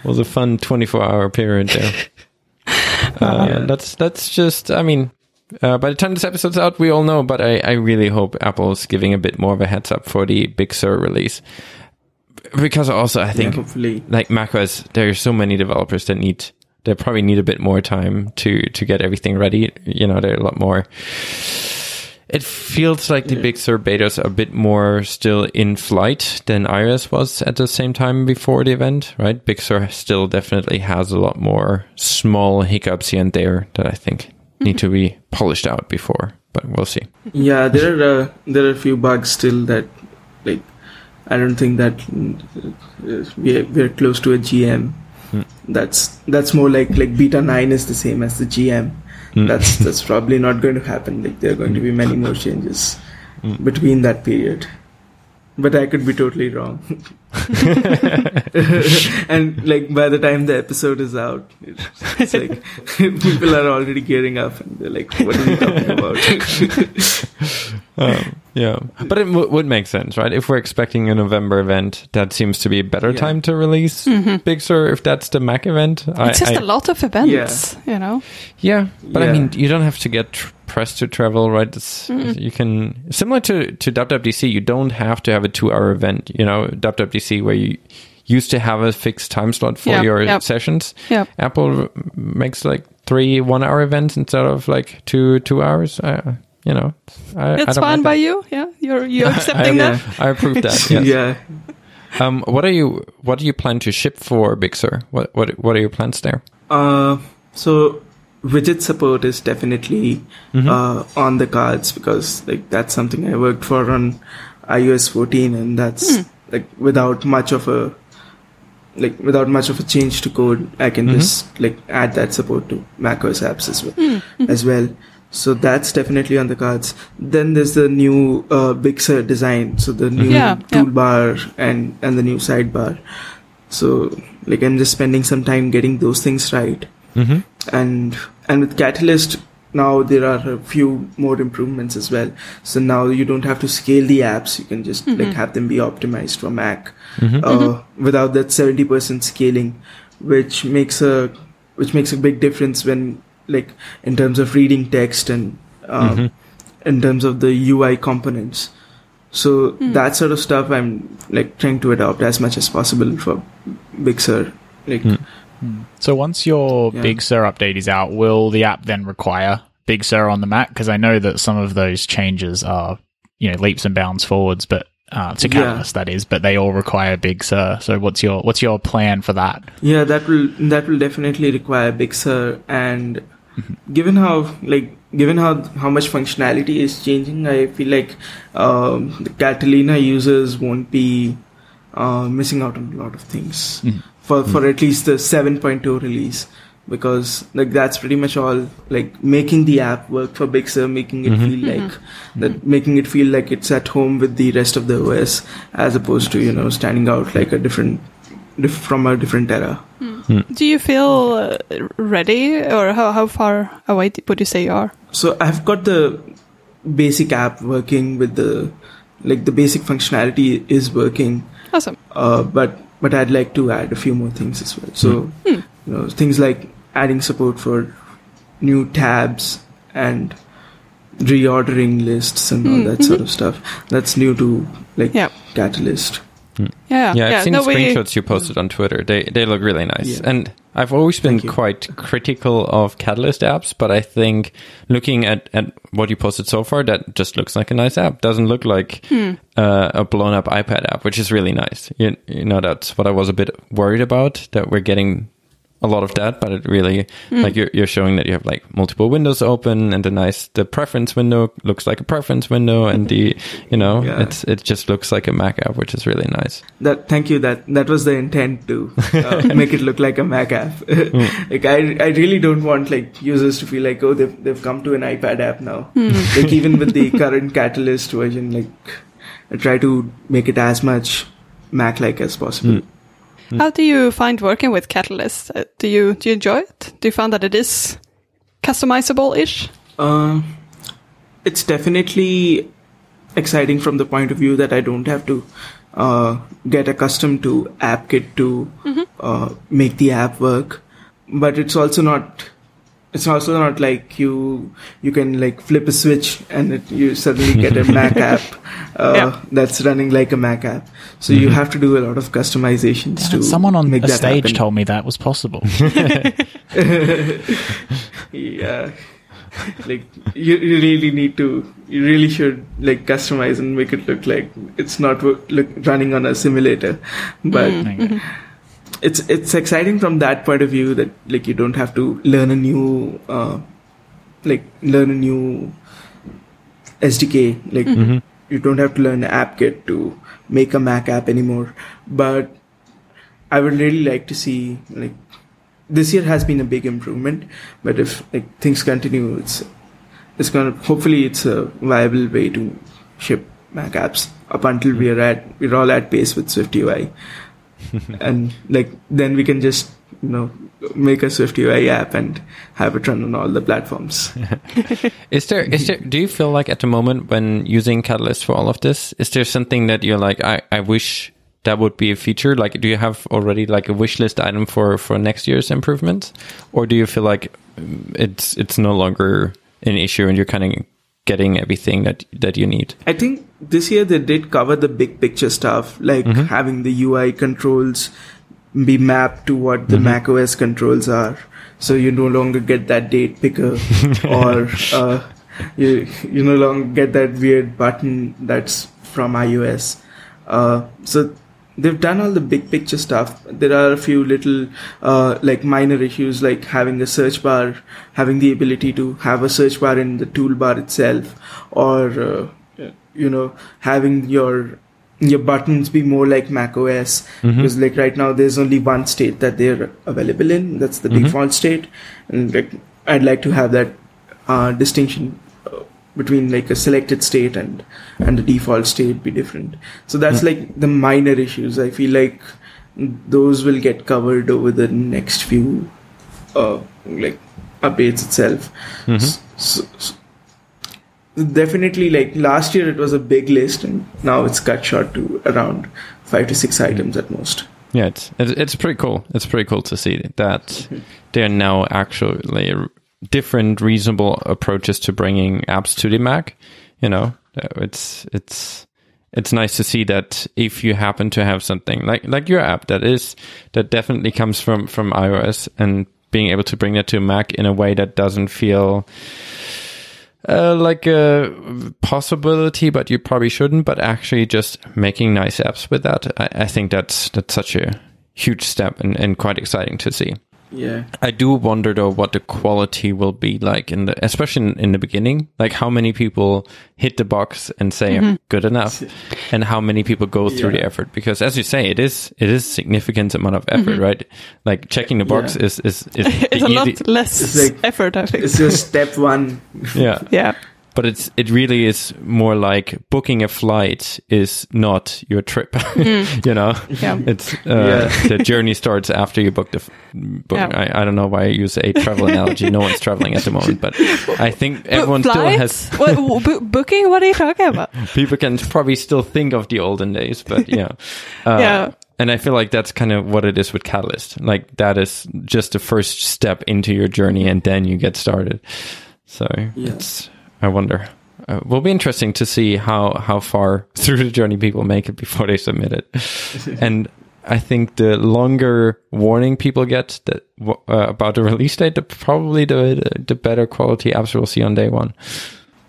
was a fun 24-hour period there. That's just, by the time this episode's out, we all know, but I really hope Apple's giving a bit more of a heads up for the Big Sur release. Because also, I think, macOS, there are so many developers that probably need a bit more time to get everything ready. There are a lot more. It feels like the Big Sur betas are a bit more still in flight than iOS was at the same time before the event, right? Big Sur still definitely has a lot more small hiccups here and there that I think need to be polished out before, but we'll see. Yeah, there are a few bugs still that, I don't think that we're close to a GM. That's more like beta 9 is the same as the GM. That's probably not going to happen. There are going to be many more changes between that period. But I could be totally wrong. And by the time the episode is out, it's people are already gearing up and they're like, what are we talking about? But it would make sense, right? If we're expecting a November event, that seems to be a better time to release Big Sur, if that's the Mac event. It's just a lot of events, Yeah, but you don't have to get pressed to travel, right? You can, similar to WWDC, you don't have to have a 2-hour event, WWDC, where you used to have a fixed time slot for your sessions. Yep. Apple makes 3 one-hour events instead of 2 hours. It's fine by you. Yeah, you're accepting that. I approve that. Yes. What do you plan to ship for Big Sur? What are your plans there? So widget support is definitely on the cards, because that's something I worked for on iOS 14, and that's without much of a change to code, I can just add that support to macOS apps as well. So that's definitely on the cards. Then there's the new Big Sur design, so the new toolbar and the new sidebar. So I'm just spending some time getting those things right. And with Catalyst now there are a few more improvements as well. So now you don't have to scale the apps; you can just have them be optimized for Mac without that 70% scaling, which makes a big difference when. In terms of reading text and in terms of the UI components. So that sort of stuff I'm trying to adopt as much as possible for Big Sur. So once your Big Sur update is out, will the app then require Big Sur on the Mac? Because I know that some of those changes are leaps and bounds forwards, but to Catalyst that is, but they all require Big Sur. So what's your plan for that? Yeah, that will definitely require Big Sur, and given how much functionality is changing, I feel the Catalina users won't be missing out on a lot of things for at least the 7.2 release, because that's pretty much all making the app work for Big Sur, making it feel making it feel like it's at home with the rest of the OS, as opposed to standing out from a different era. Do you feel ready, or how far away would you say you are? So I've got the basic app working with the basic functionality is working. Awesome. But I'd like to add a few more things as well. So you know, things like adding support for new tabs and reordering lists and all that sort of stuff. That's new to Catalyst. I've seen the screenshots you posted on Twitter. They look really nice. Yeah. And I've always been quite critical of Catalyst apps, but I think looking at what you posted so far, that just looks like a nice app. Doesn't look like a blown up iPad app, which is really nice. You know, that's what I was a bit worried about, that we're getting a lot of that, but it really you're showing that you have multiple windows open, and the preference window looks like a preference window, and it just looks like a Mac app, which is really nice. That was the intent to make it look like a Mac app. I really don't want users to feel like, oh, they've come to an iPad app now. Even with the current Catalyst version, I try to make it as much Mac like as possible. How do you find working with Catalyst? Do you enjoy it? Do you find that it is customizable-ish? It's definitely exciting from the point of view that I don't have to get accustomed to AppKit to make the app work. But it's also not like you can flip a switch and you suddenly get a Mac app that's running like a Mac app. So you have to do a lot of customizations to someone on make the that stage happen. Told me that was possible. Yeah. You really should customize and make it look like it's not running on a simulator. But It's exciting from that point of view that you don't have to learn a new SDK. You don't have to learn AppKit to make a Mac app anymore. But I would really like to see this year has been a big improvement. But if things continue, it's gonna hopefully it's a viable way to ship Mac apps up until we're all at pace with SwiftUI. And then we can just make a SwiftUI app and have it run on all the platforms. Do you feel at the moment when using Catalyst for all of this, is there something that you're I wish that would be a feature? Do you have already a wish list item for next year's improvements, or do you feel it's no longer an issue and you're kind of getting everything that you need? I think this year they did cover the big picture stuff, having the UI controls be mapped to what the macOS controls are, so you no longer get that date picker or you no longer get that weird button that's from iOS. So they've done all the big picture stuff. There are a few little minor issues, like having a search bar, having the ability to have a search bar in the toolbar itself, or having your buttons be more like macOS, because right now there's only one state that they're available in, that's the default state, and I'd like to have that distinction between a selected state and the default state be different. So that's the minor issues. I feel those will get covered over the next few updates itself. So definitely last year it was a big list, and now it's cut short to around 5 to 6 items at most. Yeah, it's pretty cool. It's pretty cool to see that they're now actually different reasonable approaches to bringing apps to the Mac. It's nice to see that if you happen to have something like your app that definitely comes from iOS, and being able to bring that to Mac in a way that doesn't feel like a possibility, but you probably shouldn't, but actually just making nice apps with that. I think that's such a huge step and quite exciting to see. Yeah, I do wonder though what the quality will be especially in the beginning. How many people hit the box and say good enough, and how many people go through the effort? Because as you say, it is significant amount of effort, right? Checking the box is it's a lot less effort. I think it's just step one. Yeah, yeah. But it really is more like booking a flight is not your trip, you know. Yeah. It's the journey starts after you book the. I don't know why I use a travel analogy. No one's traveling at the moment, but I think everyone still has booking. What are you talking about? People can probably still think of the olden days, but yeah. And I feel like that's kind of what it is with Catalyst. Like that is just the first step into your journey, and then you get started. So it's. I wonder. It will be interesting to see how far through the journey people make it before they submit it. And I think the longer warning people get that about the release date, the better quality apps we'll see on day one.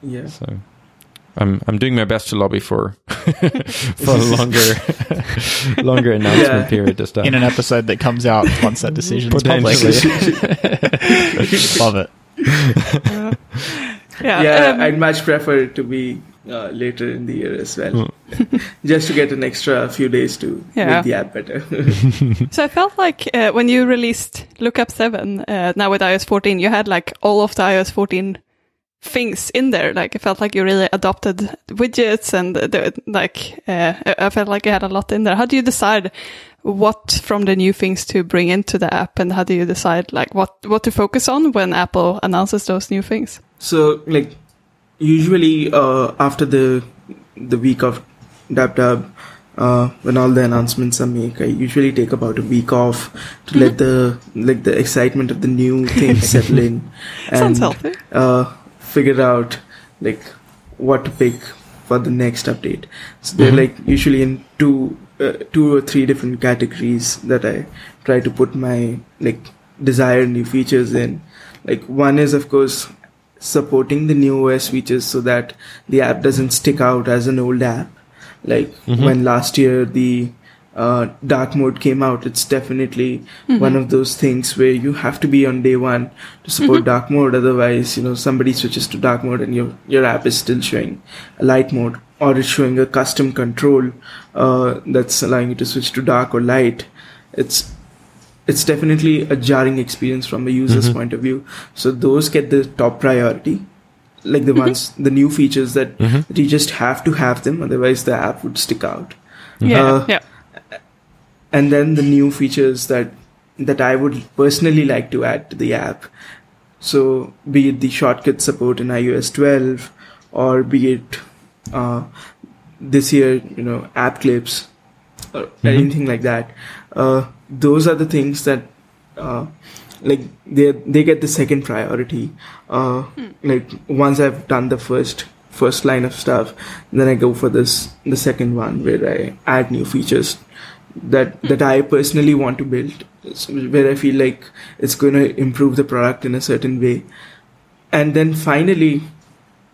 Yeah. So I'm doing my best to lobby for a longer announcement period this time. In an episode that comes out once that decision is published. Love it. I'd much prefer it to be later in the year as well, just to get an extra few days to make the app better. So I felt like when you released Lookup 7, now with iOS 14, you had like all of the iOS 14 things in there. Like I felt like you really adopted widgets, and I felt like you had a lot in there. How do you decide what from the new things to bring into the app, and how do you decide like what to focus on when Apple announces those new things? So, like, usually after the week of DabDab, when all the announcements are made, I usually take about a week off to let the excitement of the new thing settle in and figure out like what to pick for the next update. So they're like usually in two or three different categories that I try to put my like desired new features in. Like one is of course supporting the new OS features so that the app doesn't stick out as an old app. Like when last year the dark mode came out, it's definitely one of those things where you have to be on day one to support dark mode. Otherwise, you know, somebody switches to dark mode and your app is still showing a light mode, or it's showing a custom control that's allowing you to switch to dark or light. It's definitely a jarring experience from a user's point of view. So those get the top priority, like the ones, the new features that you just have to have them. Otherwise the app would stick out. And then the new features that I would personally like to add to the app. So be it the shortcut support in iOS 12, or be it this year, you know, app clips or anything like that. Those are the things that, they get the second priority. Like once I've done the first line of stuff, then I go for the second one where I add new features that I personally want to build, where I feel like it's going to improve the product in a certain way. And then finally,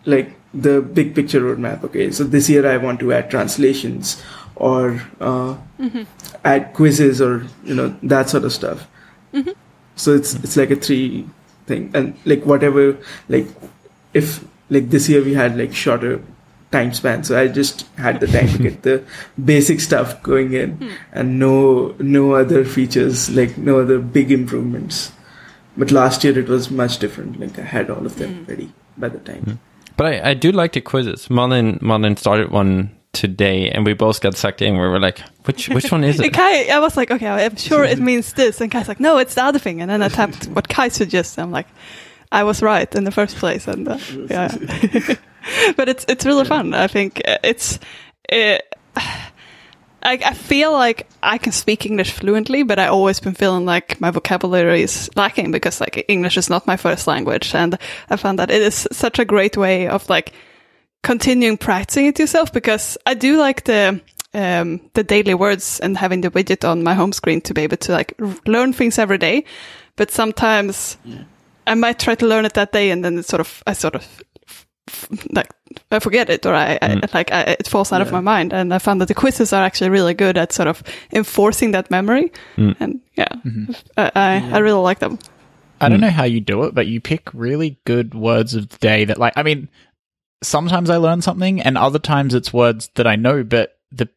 like the big picture roadmap. Okay, so this year I want to add translations, or add quizzes, or you know, that sort of stuff. So it's like a three thing, and like whatever, like if like this year we had like shorter time span, so I just had the time to get the basic stuff going in, and no other features, like no other big improvements. But last year it was much different. Like I had all of them ready by the time. But I do like the quizzes. Marlon started one today, and we both got sucked in. We were like, which one is it? Kai, I was like, okay, I'm sure it means this. And Kai's like, no, it's the other thing. And then I tapped what Kai suggests. I'm like, I was right in the first place. And but it's really fun. I think I feel like I can speak English fluently, but I always been feeling like my vocabulary is lacking, because like English is not my first language. And I found that it is such a great way of like continuing practicing it yourself, because I do like the daily words and having the widget on my home screen to be able to like learn things every day. But sometimes I might try to learn it that day, and then I forget it, or it falls out of my mind. And I found that the quizzes are actually really good at sort of enforcing that memory. And I really like them. I don't know how you do it, but you pick really good words of the day that, like, I mean, sometimes I learn something, and other times it's words that I know, but the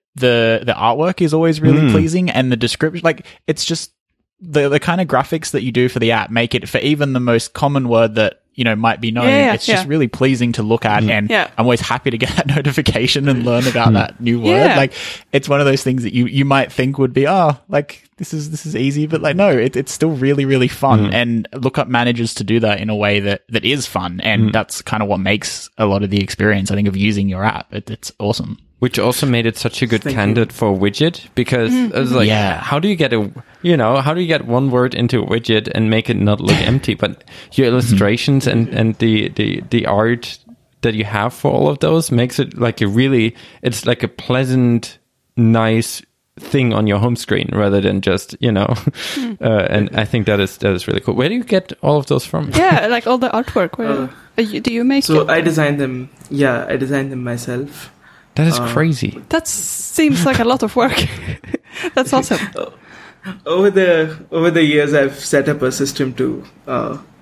artwork is always really pleasing, and the description, like, it's just the kind of graphics that you do for the app make it for even the most common word that you know, might be known. It's just really pleasing to look at, and I'm always happy to get that notification and learn about that new word. Like, it's one of those things that you might think would be, oh, like, this is easy, but like, no, it's still really, really fun. And Lookup manages to do that in a way that is fun, and that's kind of what makes a lot of the experience, I think, of using your app. It's awesome. Which also made it such a good candidate for a widget, because I was like, how do you get one word into a widget and make it not look empty? But your illustrations and the art that you have for all of those makes it like it's like a pleasant, nice thing on your home screen rather than just, you know, and I think that is really cool. Where do you get all of those from? Yeah, like all the artwork. Do you make it? So I designed them. Yeah, I designed them myself. That is crazy. That seems like a lot of work. That's awesome. Over the years, I've set up a system to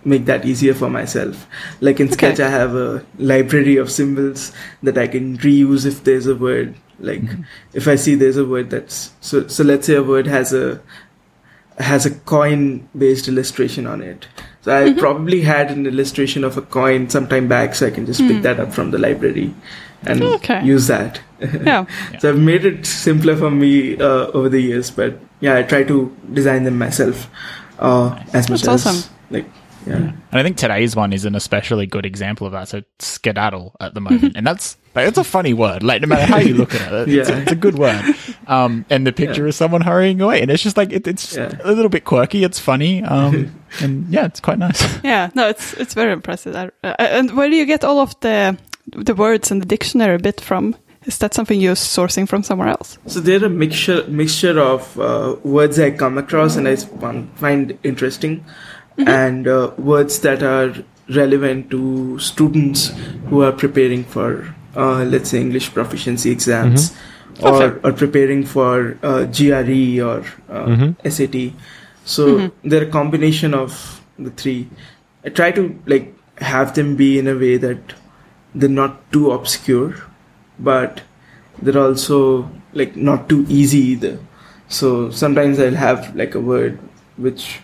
make that easier for myself. Like in Sketch, I have a library of symbols that I can reuse if there's a word. Like if I see there's a word that's so let's say a word has a coin-based illustration on it. So I probably had an illustration of a coin sometime back, so I can just pick that up from the library and use that. So I've made it simpler for me over the years, but I try to design them myself as much as awesome. And I think today's one is an especially good example of that. So skedaddle at the moment, and that's a funny word. Like, no matter how you look at it, it's a good word. And the picture is someone hurrying away, and it's just like it's a little bit quirky. It's funny, and it's quite nice. Yeah, no, it's very impressive. And where do you get all of the words in the dictionary bit from? Is that something you're sourcing from somewhere else? So they're a mixture of words I come across and I find interesting. And words that are relevant to students who are preparing for, let's say, English proficiency exams, or preparing for GRE or SAT. So they're a combination of the three. I try to have them be in a way that they're not too obscure, but they're also not too easy either. So sometimes I'll have a word which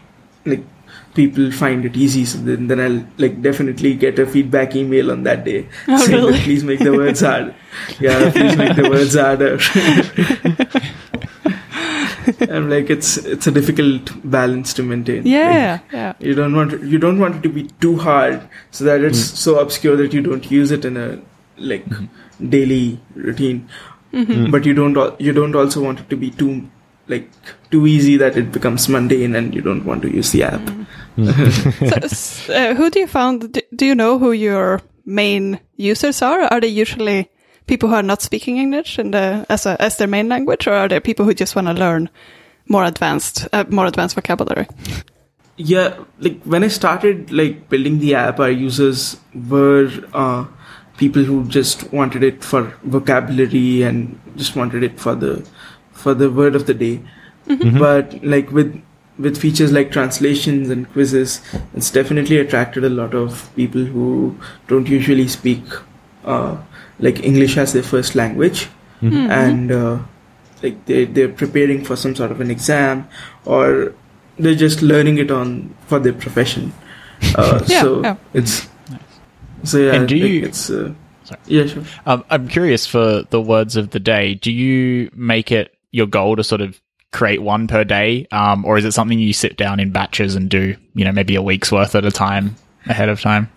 people find it easy, so then I'll definitely get a feedback email on that day saying, really? Please make the words hard. Please make the words harder. I'm it's a difficult balance to maintain. You don't want it to be too hard so that it's so obscure that you don't use it in a daily routine, but you don't also want it to be too too easy that it becomes mundane and you don't want to use the app. So, who do you found? Do you know who your main users are? Are they usually people who are not speaking English and as their main language, or are there people who just want to learn more advanced vocabulary? Yeah, when I started building the app, our users were people who just wanted it for vocabulary and just wanted it for the word of the day. But with features like translations and quizzes, it's definitely attracted a lot of people who don't usually speak English as their first language, and they're preparing for some sort of an exam, or they're just learning it for their profession. It's nice. And do you? It's sure. I'm curious for the words of the day. Do you make it your goal to sort of create one per day, or is it something you sit down in batches and do, maybe a week's worth at a time ahead of time?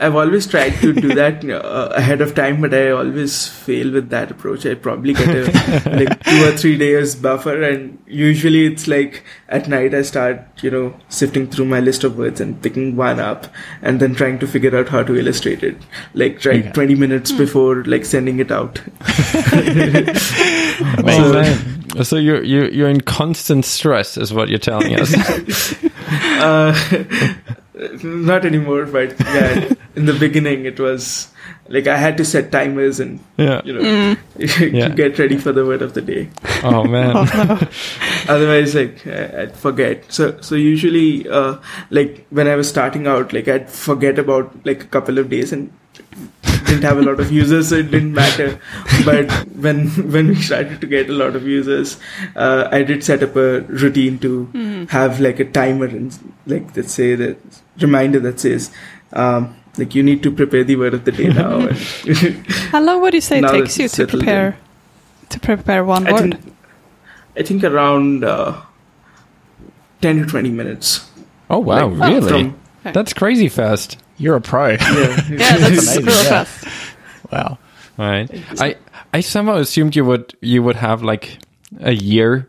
I've always tried to do that ahead of time, but I always fail with that approach. I probably get a 2 or 3 days buffer, and usually it's at night I start, sifting through my list of words and picking one up and then trying to figure out how to illustrate it. 20 minutes before sending it out. So you're in constant stress is what you're telling us. Not anymore, but in the beginning it was I had to set timers and to get ready for the word of the day. Oh man! Otherwise, I'd forget. So usually, when I was starting out, I'd forget about a couple of days and didn't have a lot of users, so it didn't matter. But when we started to get a lot of users, I did set up a routine to have like a timer and like let's say the reminder that says like you need to prepare the word of the day now. How long would you say it takes you to prepare one word? I think around 10 to 20 minutes. Oh, wow, like, really? That's crazy fast. You're a pro. Yeah, that's super fast. Wow. All right. I somehow assumed you would have like a year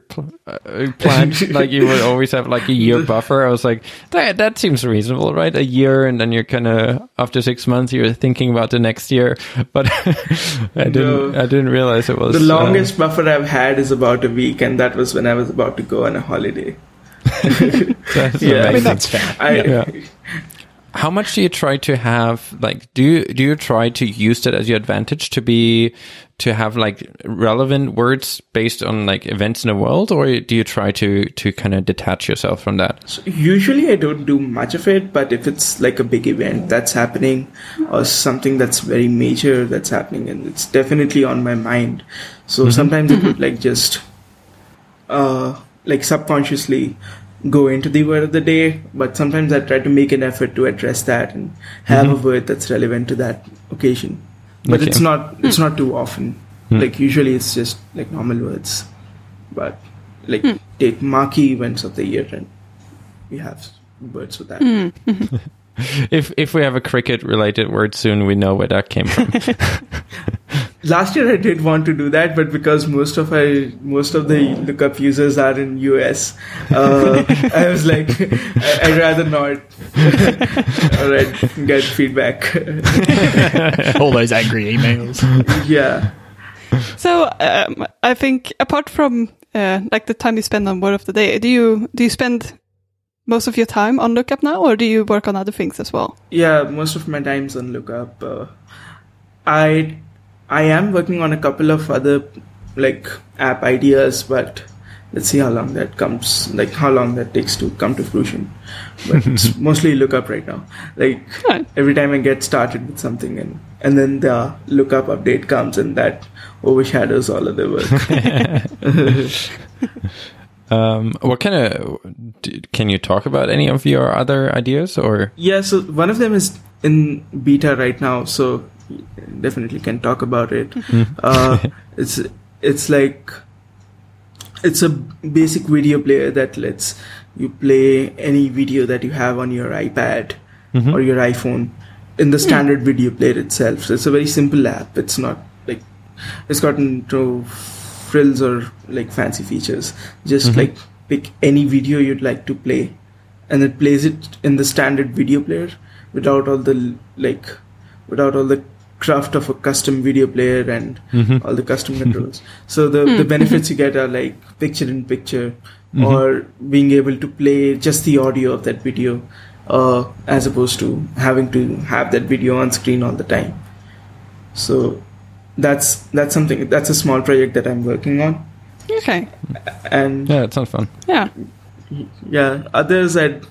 planned. Like you would always have like a year buffer. I was like, that seems reasonable, right? A year, and then you're kind of after 6 months you're thinking about the next year. But I didn't realize it was the longest buffer I've had is about a week, and that was when I was about to go on a holiday. I mean, that's fair. How much do you try to have, like, do you try to use that as your advantage to have like relevant words based on like events in the world, or do you try to kind of detach yourself from that? So usually I don't do much of it, but if it's like a big event that's happening or something that's very major that's happening, and it's definitely on my mind. So sometimes it would like just, like subconsciously go into the word of the day, but sometimes I try to make an effort to address that and have a word that's relevant to that occasion. But it's not too often. Like usually it's just like normal words, but like take marquee events of the year and we have words for that. If we have a cricket related word soon, we know where that came from. Last year I did want to do that, but because most of the Lookup users are in US, I was like, I'd rather not. All right, get feedback. All those angry emails. Yeah. So I think apart from like the time you spend on word of the day, do you spend most of your time on Lookup now, or do you work on other things as well? Yeah, most of my time's on Lookup. I am working on a couple of other like app ideas, but let's see how long that takes to come to fruition. But it's mostly Lookup right now. Like every time I get started with something, and then the Lookup update comes, and that overshadows all other work. What kind of can you talk about any of your other ideas or? Yeah, so one of them is in beta right now, so definitely can talk about it. It's a basic video player that lets you play any video that you have on your iPad or your iPhone in the standard video player itself. So it's a very simple app. It's not like it's gotten to frills or like fancy features. Just like pick any video you'd like to play, and it plays it in the standard video player without all the craft of a custom video player and all the custom controls. So the benefits you get are like picture in picture or being able to play just the audio of that video as opposed to having to have that video on screen all the time. So that's something, that's a small project that I'm working on. Okay. And yeah, it sounds fun. Yeah. Yeah. Others I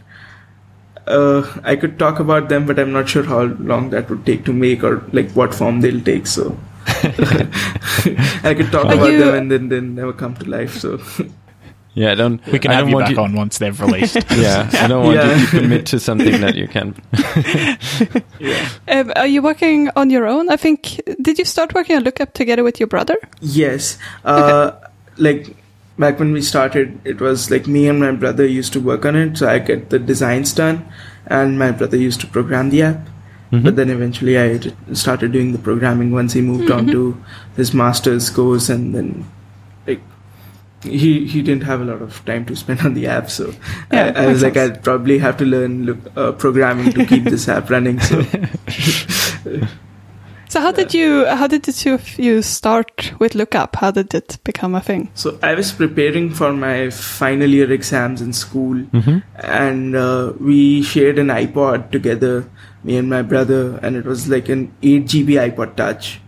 could talk about them, but I'm not sure how long that would take to make or like what form they'll take. So I could talk about them and then never come to life. So yeah, we can have you back on once they've released. Yeah, I don't want you to commit to something that you can. Are you working on your own? I think, did you start working on Lookup together with your brother? Yes. Like back when we started, it was like me and my brother used to work on it. So I get the designs done and my brother used to program the app. But then eventually I started doing the programming once he moved on to his master's course, and then like he didn't have a lot of time to spend on the app. So I was like, I'd probably have to learn programming to keep this app running. So So how did the two of you start with Lookup? How did it become a thing? So I was preparing for my final year exams in school, and we shared an iPod together, me and my brother, and it was like an 8GB iPod Touch.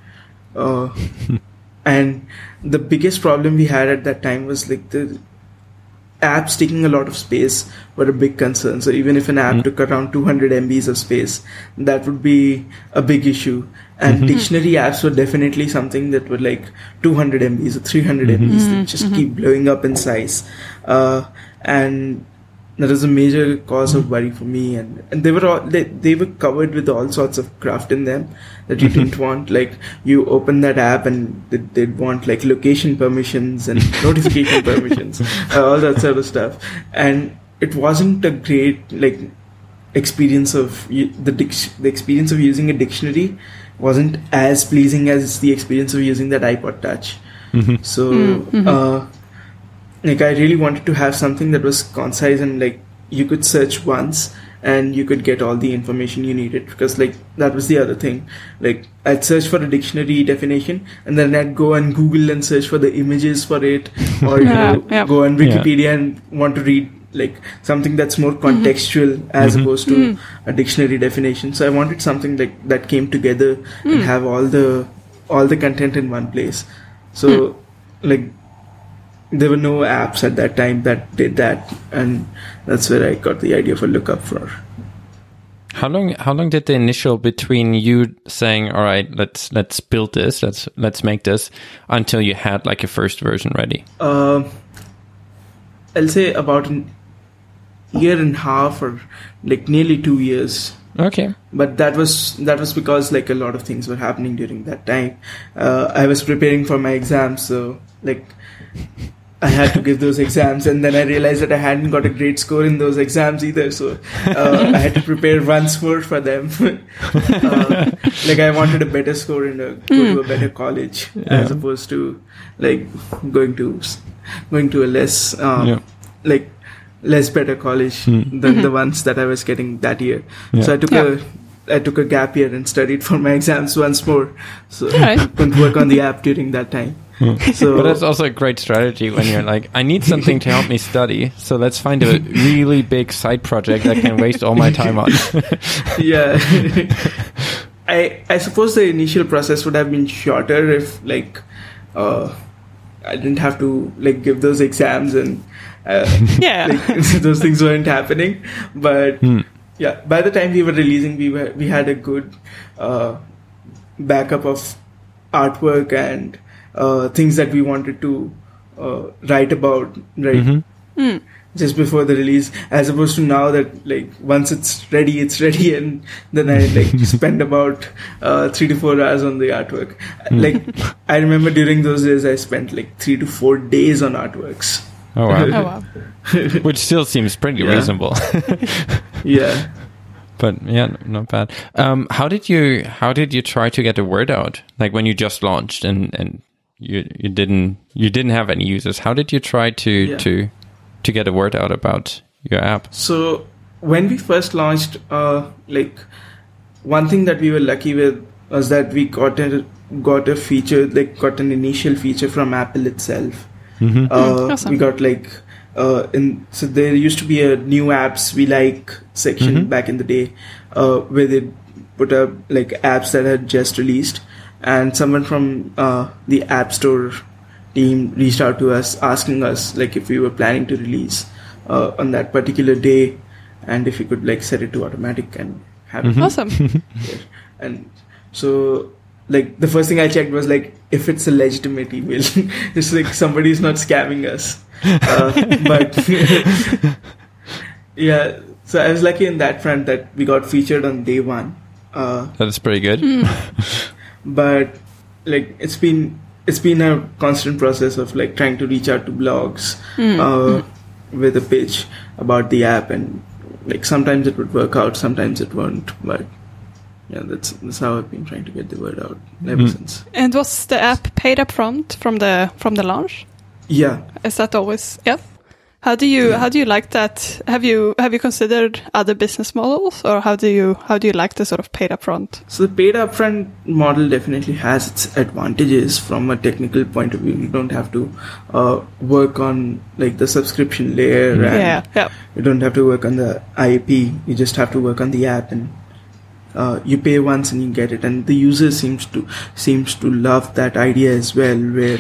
And the biggest problem we had at that time was like the apps taking a lot of space were a big concern. So even if an app took around 200 MBs of space, that would be a big issue. And dictionary apps were definitely something that were like 200 MBs or 300 MBs that just keep blowing up in size. And that was a major cause of worry for me. And they were all, they were covered with all sorts of craft in them that you didn't want. Like, you open that app and they'd want like location permissions and notification permissions, all that sort of stuff. And it wasn't a great, like, experience of the experience of using a dictionary wasn't as pleasing as the experience of using that iPod Touch. So, like, I really wanted to have something that was concise and, like, you could search once and you could get all the information you needed, because, like, that was the other thing. Like, I'd search for a dictionary definition and then I'd go and Google and search for the images for it, or go on Wikipedia and want to read, like, something that's more contextual as opposed to a dictionary definition. So I wanted something like that came together and have all the content in one place. So, like, there were no apps at that time that did that, and that's where I got the idea for Lookup for. How long did the initial between you saying, all right, let's build this, let's make this, until you had like a first version ready? I'll say about an year and a half, or like nearly 2 years. Okay. But that was because, like, a lot of things were happening during that time. I was preparing for my exams, so, like, I had to give those exams, and then I realized that I hadn't got a great score in those exams either, so I had to prepare one score for them. Like, I wanted a better score and go to a better college as opposed to, like, going to a less like, less better college than the ones that I was getting that year. So I took a gap year and studied for my exams once more, so I couldn't work on the app during that time. So, but that's also a great strategy when you're like, I need something to help me study, so let's find a really big side project I can waste all my time on. Yeah. I suppose the initial process would have been shorter if, like, I didn't have to, like, give those exams and like, those things weren't happening. But yeah, by the time we were releasing, we had a good backup of artwork and things that we wanted to write about, right? Just before the release, as opposed to now that, like, once it's ready, and then I, like, spend about 3 to 4 hours on the artwork. Like, I remember during those days I spent like 3 to 4 days on artworks. Oh wow! Which still seems pretty reasonable. Yeah. But yeah, not bad. How did you try to get the word out? Like, when you just launched and you didn't have any users, how did you try to get a word out about your app? So when we first launched, like, one thing that we were lucky with was that we got a feature, like, got an initial feature from Apple itself. Awesome. We got, like, so there used to be a new apps we like section back in the day, where they put up, like, apps that had just released, and someone from the App Store team reached out to us asking us, like, if we were planning to release on that particular day, and if we could, like, set it to automatic and have it. Awesome. Yeah. And so, like, the first thing I checked was, like, if it's a legitimate email. It's like somebody's not scamming us. But yeah, so I was lucky in that front that we got featured on day one. That's pretty good. But, like, it's been a constant process of, like, trying to reach out to blogs with a pitch about the app, and, like, sometimes it would work out, sometimes it won't, but yeah, that's how I've been trying to get the word out ever since. And was the app paid up front from the launch? Yeah. Is that always How do you like that? Have you considered other business models, or how do you like the sort of paid upfront? So the paid upfront model definitely has its advantages from a technical point of view. You don't have to work on, like, the subscription layer, and you don't have to work on the IAP. You just have to work on the app, and you pay once and you get it. And the user seems to love that idea as well, where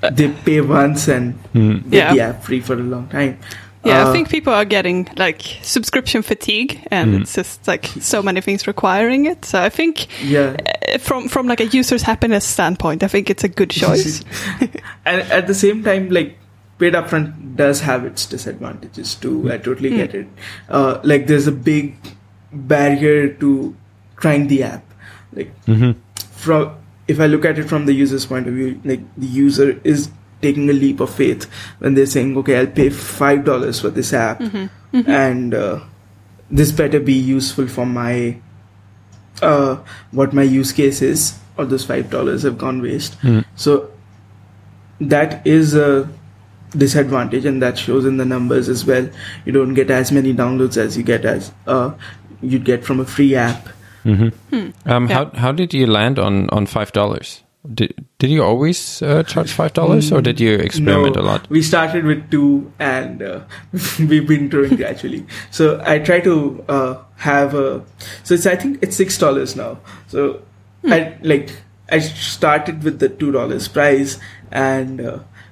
They pay once and they free for a long time. Yeah, I think people are getting like subscription fatigue, and it's just like so many things requiring it. So I think from like a user's happiness standpoint, I think it's a good choice. And at the same time, like paid upfront does have its disadvantages too. I totally get it. Like there's a big barrier to trying the app. Like if I look at it from the user's point of view, like the user is taking a leap of faith when they're saying, okay, I'll pay $5 for this app and this better be useful for my what my use case is, or those $5 have gone waste. So that is a disadvantage, and that shows in the numbers as well. You don't get as many downloads as you get as you'd get from a free app. How did you land on $5? Did you always charge $5, or did you experiment a lot? We started with 2, and we've been growing gradually. So I try to have a. So it's, I think it's $6 now. So I started with the $2 price, and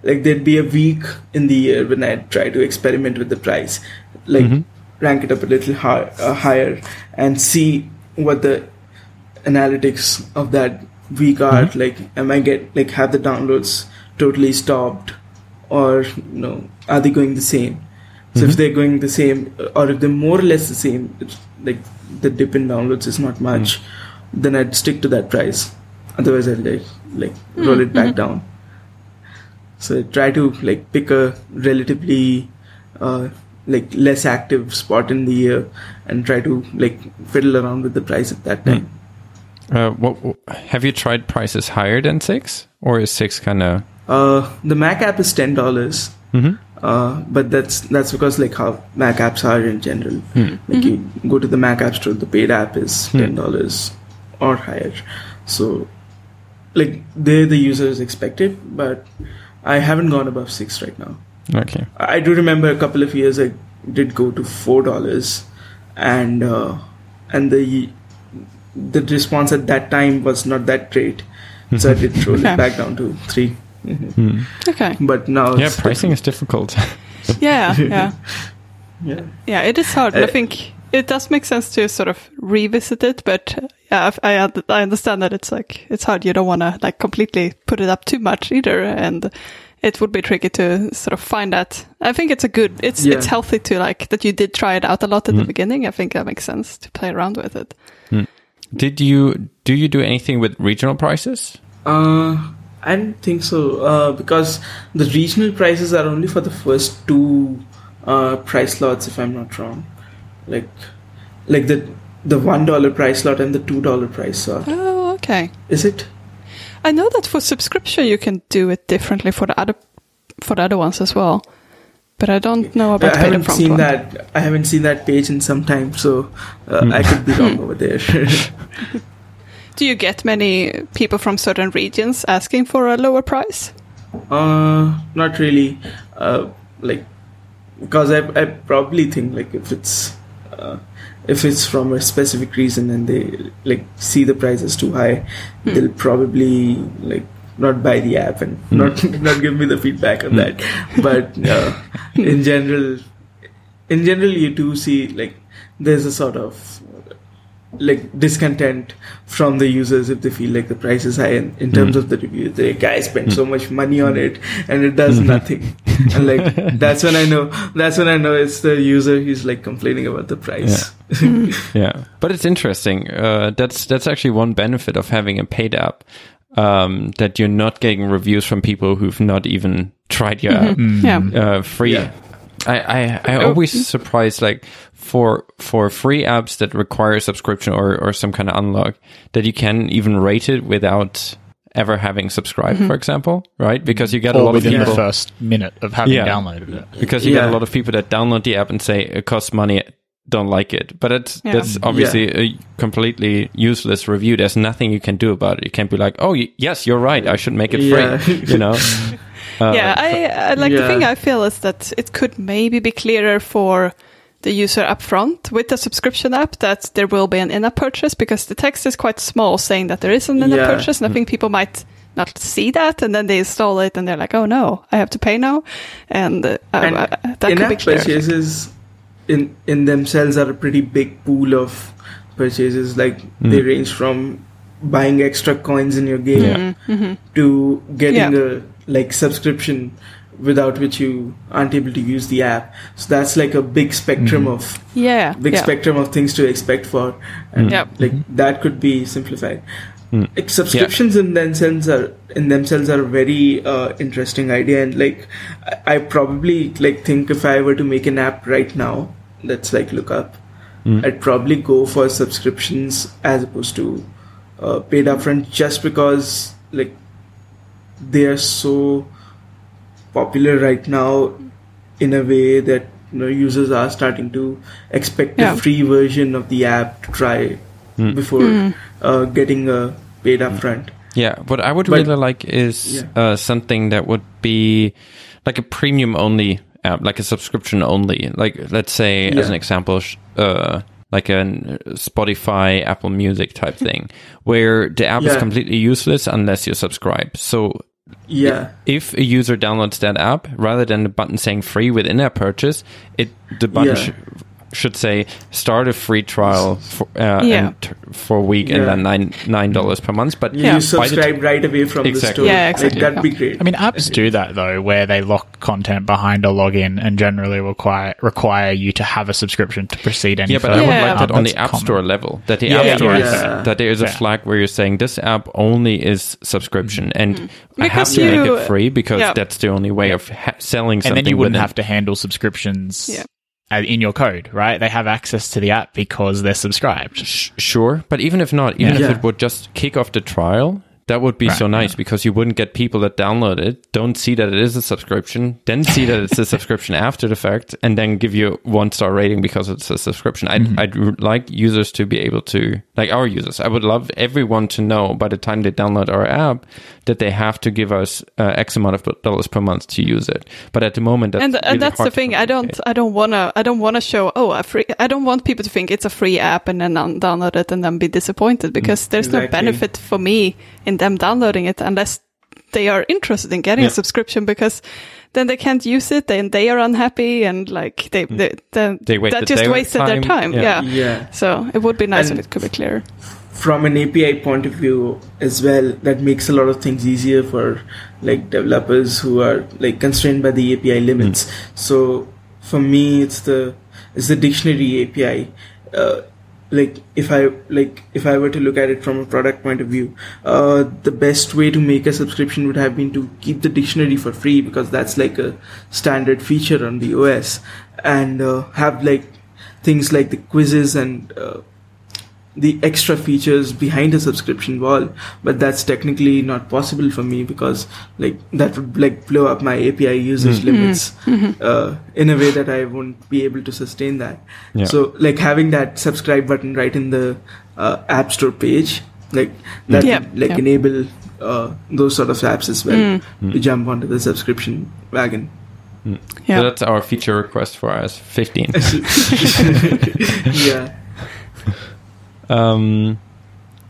like there'd be a week in the year when I'd try to experiment with the price, like rank it up a little higher, and see what the analytics of that week are. Like, am I get like have the downloads totally stopped, or are they going the same? So if they're going the same, or if they're more or less the same, it's like the dip in downloads is not much, then I'd stick to that price. Otherwise, I'd like roll it back down. So I try to like pick a relatively like less active spot in the year and try to like fiddle around with the price at that time. Have you tried prices higher than 6, or is 6 kind of? The Mac app is $10, but that's because like how Mac apps are in general. Like you go to the Mac app store, the paid app is $10 or higher. So like there the user is expected, but I haven't gone above 6 right now. Okay. I do remember a couple of years I did go to $4, and the response at that time was not that great, so I did roll it back down to 3. Okay, but now it's pricing difficult. Is difficult. It is hard. I think it does make sense to sort of revisit it, but I understand that it's like it's hard. You don't want to like completely put it up too much either, and it would be tricky to sort of find that. I think it's a good. It's healthy to like that you did try it out a lot at the beginning. I think that makes sense to play around with it. Do you do anything with regional prices? I don't think so, because the regional prices are only for the first 2 price slots, if I'm not wrong. Like the $1 price slot and the $2 price slot. Oh, okay. Is it? I know that for subscription you can do it differently for the other ones as well. But I don't know about the paid upfront one. I haven't seen that page in some time, so I could be wrong over there. Do you get many people from certain regions asking for a lower price? Not really. Like, because I probably think like if it's from a specific reason and they like see the price is too high, they'll probably like not buy the app and not give me the feedback on that. But in general, you do see like there's a sort of like discontent from the users if they feel like the price is high in terms of the review. The guy spent so much money on it and it does nothing. And like that's when I know it's the user who's like complaining about the price. Yeah, but it's interesting. That's actually one benefit of having a paid app. That you're not getting reviews from people who've not even tried your app. Free. Yeah. I always surprised like for free apps that require subscription or some kind of unlock that you can even rate it without ever having subscribed, for example, right? Because you get a lot of people within the first minute of having downloaded it. Because you get a lot of people that download the app and say it costs money. Don't like it, but that's obviously a completely useless review. There's nothing you can do about it. You can't be like, oh yes, you're right, I should make it free. You know. The thing I feel is that it could maybe be clearer for the user upfront with the subscription app that there will be an in-app purchase, because the text is quite small saying that there is an in-app purchase, and I think people might not see that, and then they install it and they're like, oh no, I have to pay now. And that could be clear. Purchases in themselves are a pretty big pool of purchases. Like they range from buying extra coins in your game to getting a like subscription, without which you aren't able to use the app. So that's like a big spectrum of spectrum of things to expect for, and like that could be simplified. Like subscriptions in themselves are a very interesting idea, and like I probably like think if I were to make an app right now that's like Lookup, I'd probably go for subscriptions as opposed to paid upfront, just because like they are so popular right now in a way that, you know, users are starting to expect the free version of the app to try before getting paid upfront. Yeah, what I would really like is something that would be like a premium only app, like a subscription only. Like let's say as an example, like a Spotify, Apple Music type thing, where the app is completely useless unless you subscribe. So if a user downloads that app, rather than the button saying free within their purchase, the button should say start a free trial for a week and then $9 per month. But you subscribe right away from the store. Yeah, exactly. That'd be great. I mean, apps do that though, where they lock content behind a login and generally require you to have a subscription to proceed any further. Yeah, but I would like that on the App Store level, that the App Store is that there is a flag where you're saying this app only is subscription and I have to make it free because that's the only way of selling something. And then you wouldn't have to handle subscriptions. Yeah. In your code, right? They have access to the app because they're subscribed. Sure, but even if not, if it would just kick off the trial, that would be so nice because you wouldn't get people that download it, don't see that it is a subscription, then see that it's a subscription after the fact, and then give you 1-star rating because it's a subscription. I'd like users to be able to, like our users, I would love everyone to know by the time they download our app that they have to give us X amount of dollars per month to use it. But at the moment, that's really that's the thing. I don't want to show. I don't want people to think it's a free app and then download it and then be disappointed, because there's no benefit for me in them downloading it unless they are interested in getting a subscription, because then they can't use it and they are unhappy and like they wasted their time. So it would be nice if it could be clearer. From an API point of view as well, that makes a lot of things easier for like developers who are like constrained by the API limits. So for me, it's the dictionary API. If I were to look at it from a product point of view, the best way to make a subscription would have been to keep the dictionary for free, because that's like a standard feature on the OS, and have like things like the quizzes and the extra features behind a subscription wall. But that's technically not possible for me, because like that would like blow up my API usage limits in a way that I won't be able to sustain that. So like having that subscribe button right in the App Store page, like that would, like enable those sort of apps as well to jump onto the subscription wagon. So that's our feature request for iOS 15.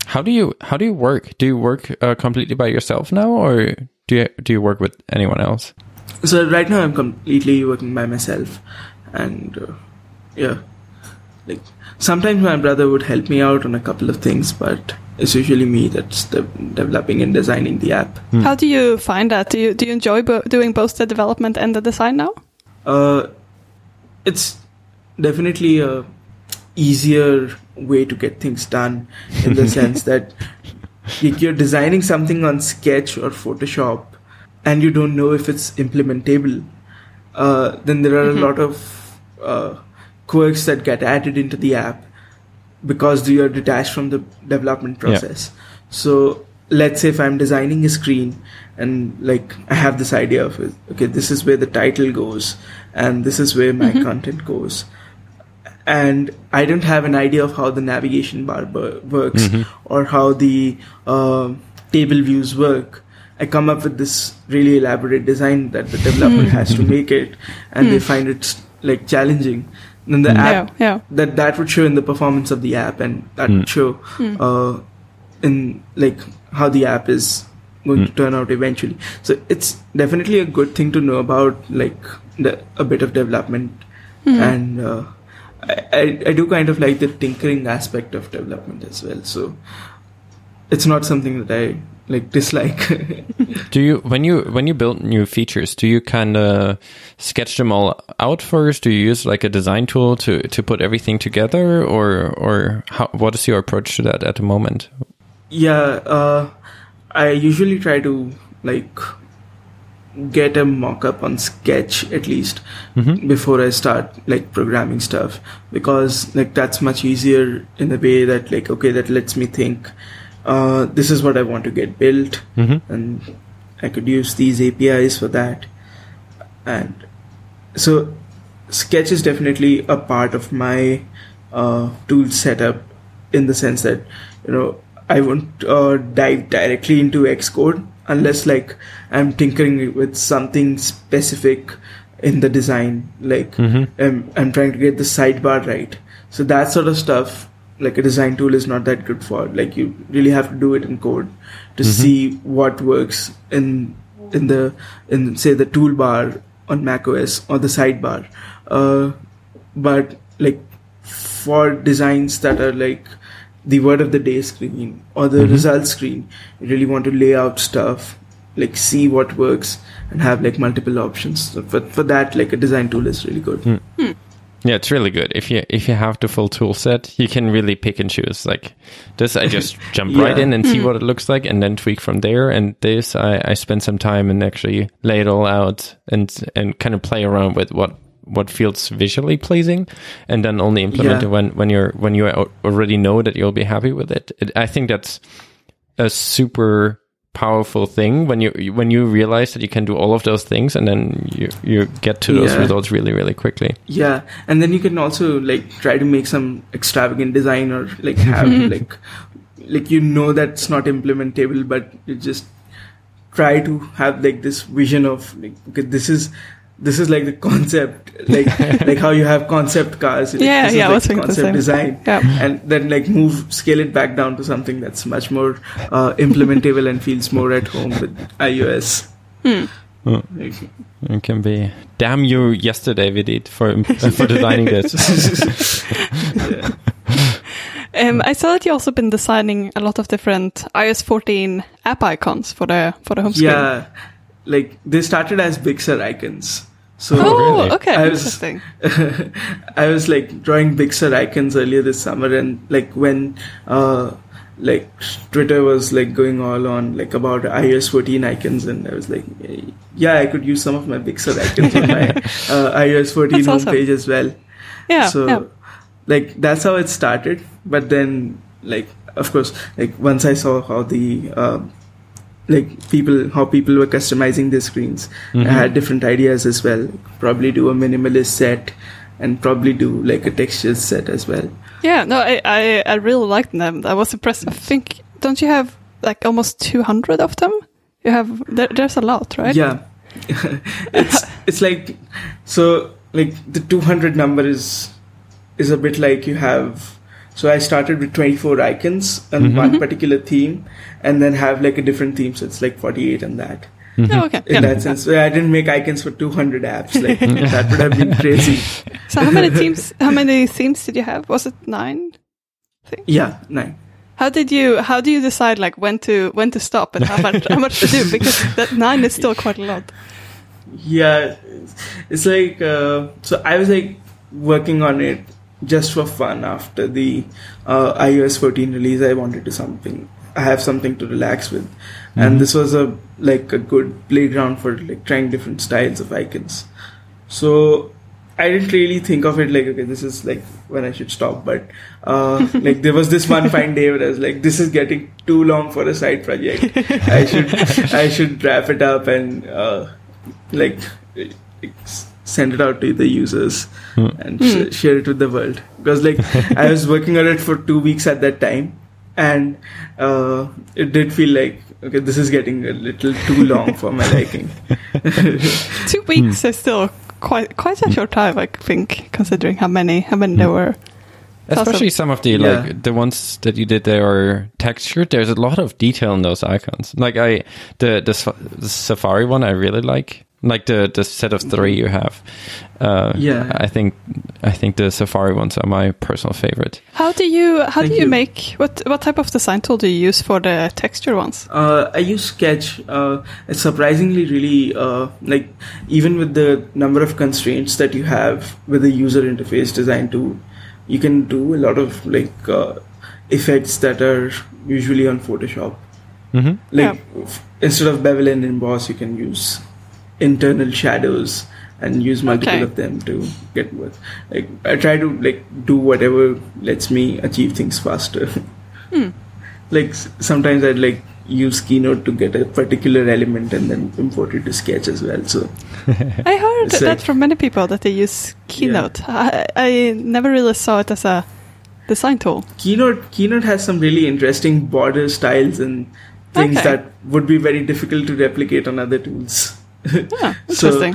How do you work? Do you work completely by yourself now, or do you work with anyone else? So right now I'm completely working by myself, and like sometimes my brother would help me out on a couple of things, but it's usually me that's developing and designing the app. How do you find that? Do you enjoy doing both the development and the design now? It's definitely a easier way to get things done, in the sense that if you're designing something on Sketch or Photoshop and you don't know if it's implementable, then there are a lot of quirks that get added into the app because you're detached from the development process. So let's say if I'm designing a screen and like I have this idea of, okay, this is where the title goes and this is where my content goes, and I don't have an idea of how the navigation bar works or how the table views work, I come up with this really elaborate design that the developer has to make it, and they find it like challenging. Then the app that would show in the performance of the app, and that would show in like how the app is going to turn out eventually. So it's definitely a good thing to know about, like a bit of development, and I do kind of like the tinkering aspect of development as well. So it's not something that I dislike. Do you, when you build new features, do you kind of sketch them all out first? Do you use a design tool to put everything together, or how, what is your approach to that at the moment? Yeah, I usually try to get a mock-up on Sketch at least before I start programming stuff, because that's much easier in the way that that lets me think, this is what I want to get built, and I could use these APIs for that. And so Sketch is definitely a part of my tool setup, in the sense that I won't dive directly into Xcode unless I'm tinkering with something specific in the design, I'm trying to get the sidebar right. So that sort of stuff, a design tool is not that good for. You really have to do it in code to see what works in say the toolbar on macOS or the sidebar. But for designs that are the word of the day screen or the result screen, you really want to lay out stuff, see what works and have multiple options. So for that, a design tool is really good. Yeah, it's really good. If you have the full tool set, you can really pick and choose. This, I just jump right in and see what it looks like, and then tweak from there. And this, I spend some time and actually lay it all out and kind of play around with what feels visually pleasing, and then only implement it when you already know that you'll be happy with it. I think that's a super powerful thing when you realize that you can do all of those things, and then you get to those results really, really quickly. Yeah, and then you can also try to make some extravagant design, or have that's not implementable, but you just try to have this vision of okay, this is the concept, like how you have concept cars. This is concept design. Yeah. And then scale it back down to something that's much more implementable and feels more at home with iOS. Oh, it can be. Damn you yesterday, Vidit, for designing this. Yeah. I saw that you also been designing a lot of different iOS 14 app icons for the home screen. Yeah. They started as Big Sur icons. So okay, interesting. I was drawing Big Sur icons earlier this summer, and when Twitter was going all on about iOS 14 icons, and I was yeah, I could use some of my Big Sur icons on my iOS 14 homepage as well. Yeah. So that's how it started. But then of course once I saw how the people were customizing their screens. I had different ideas as well. Probably do a minimalist set, and probably do a texture set as well. Yeah, no, I really liked them. I was impressed. I think, don't you have almost 200 of them? You have there's a lot, right? Yeah, it's so the 200 number is a bit you have. So I started with 24 icons and one particular theme, and then have a different theme. So it's 48 and that. Oh, okay. In that sense. So I didn't make icons for 200 apps. That would have been crazy. So how many themes did you have? Was it 9? I think? Yeah, 9. How do you decide when to stop and how much to do? Because that 9 is still quite a lot. Yeah. It's so I was working on it just for fun. After the iOS 14 release, I wanted to have something to relax with, and this was a good playground for trying different styles of icons. So I didn't really think of it okay, this is when I should stop, but there was this one fine day where I was this is getting too long for a side project. I should wrap it up and send it out to the users and share it with the world, because I was working on it for 2 weeks at that time, and it did feel okay, this is getting a little too long for my liking. 2 weeks is still quite a short time, I think, considering how many there were. Especially awesome. Some of the like the ones that you did there are textured. There's a lot of detail in those icons. Like the Safari one, I really like the set of three you have. I think the Safari ones are my personal favorite. How do you make what type of design tool do you use for the texture ones? I use Sketch. It's surprisingly really like even with the number of constraints that you have with the user interface design tool, you can do a lot of like effects that are usually on Photoshop. Mm-hmm. Like instead of bevel and emboss, you can use internal shadows and use multiple of them to get with. Like I try to like do whatever lets me achieve things faster. Like sometimes I'd like use Keynote to get a particular element and then import it to Sketch as well. So I heard that from many people that they use Keynote. I never really saw it as a design tool. Keynote has some really interesting border styles and things that would be very difficult to replicate on other tools. Interesting. So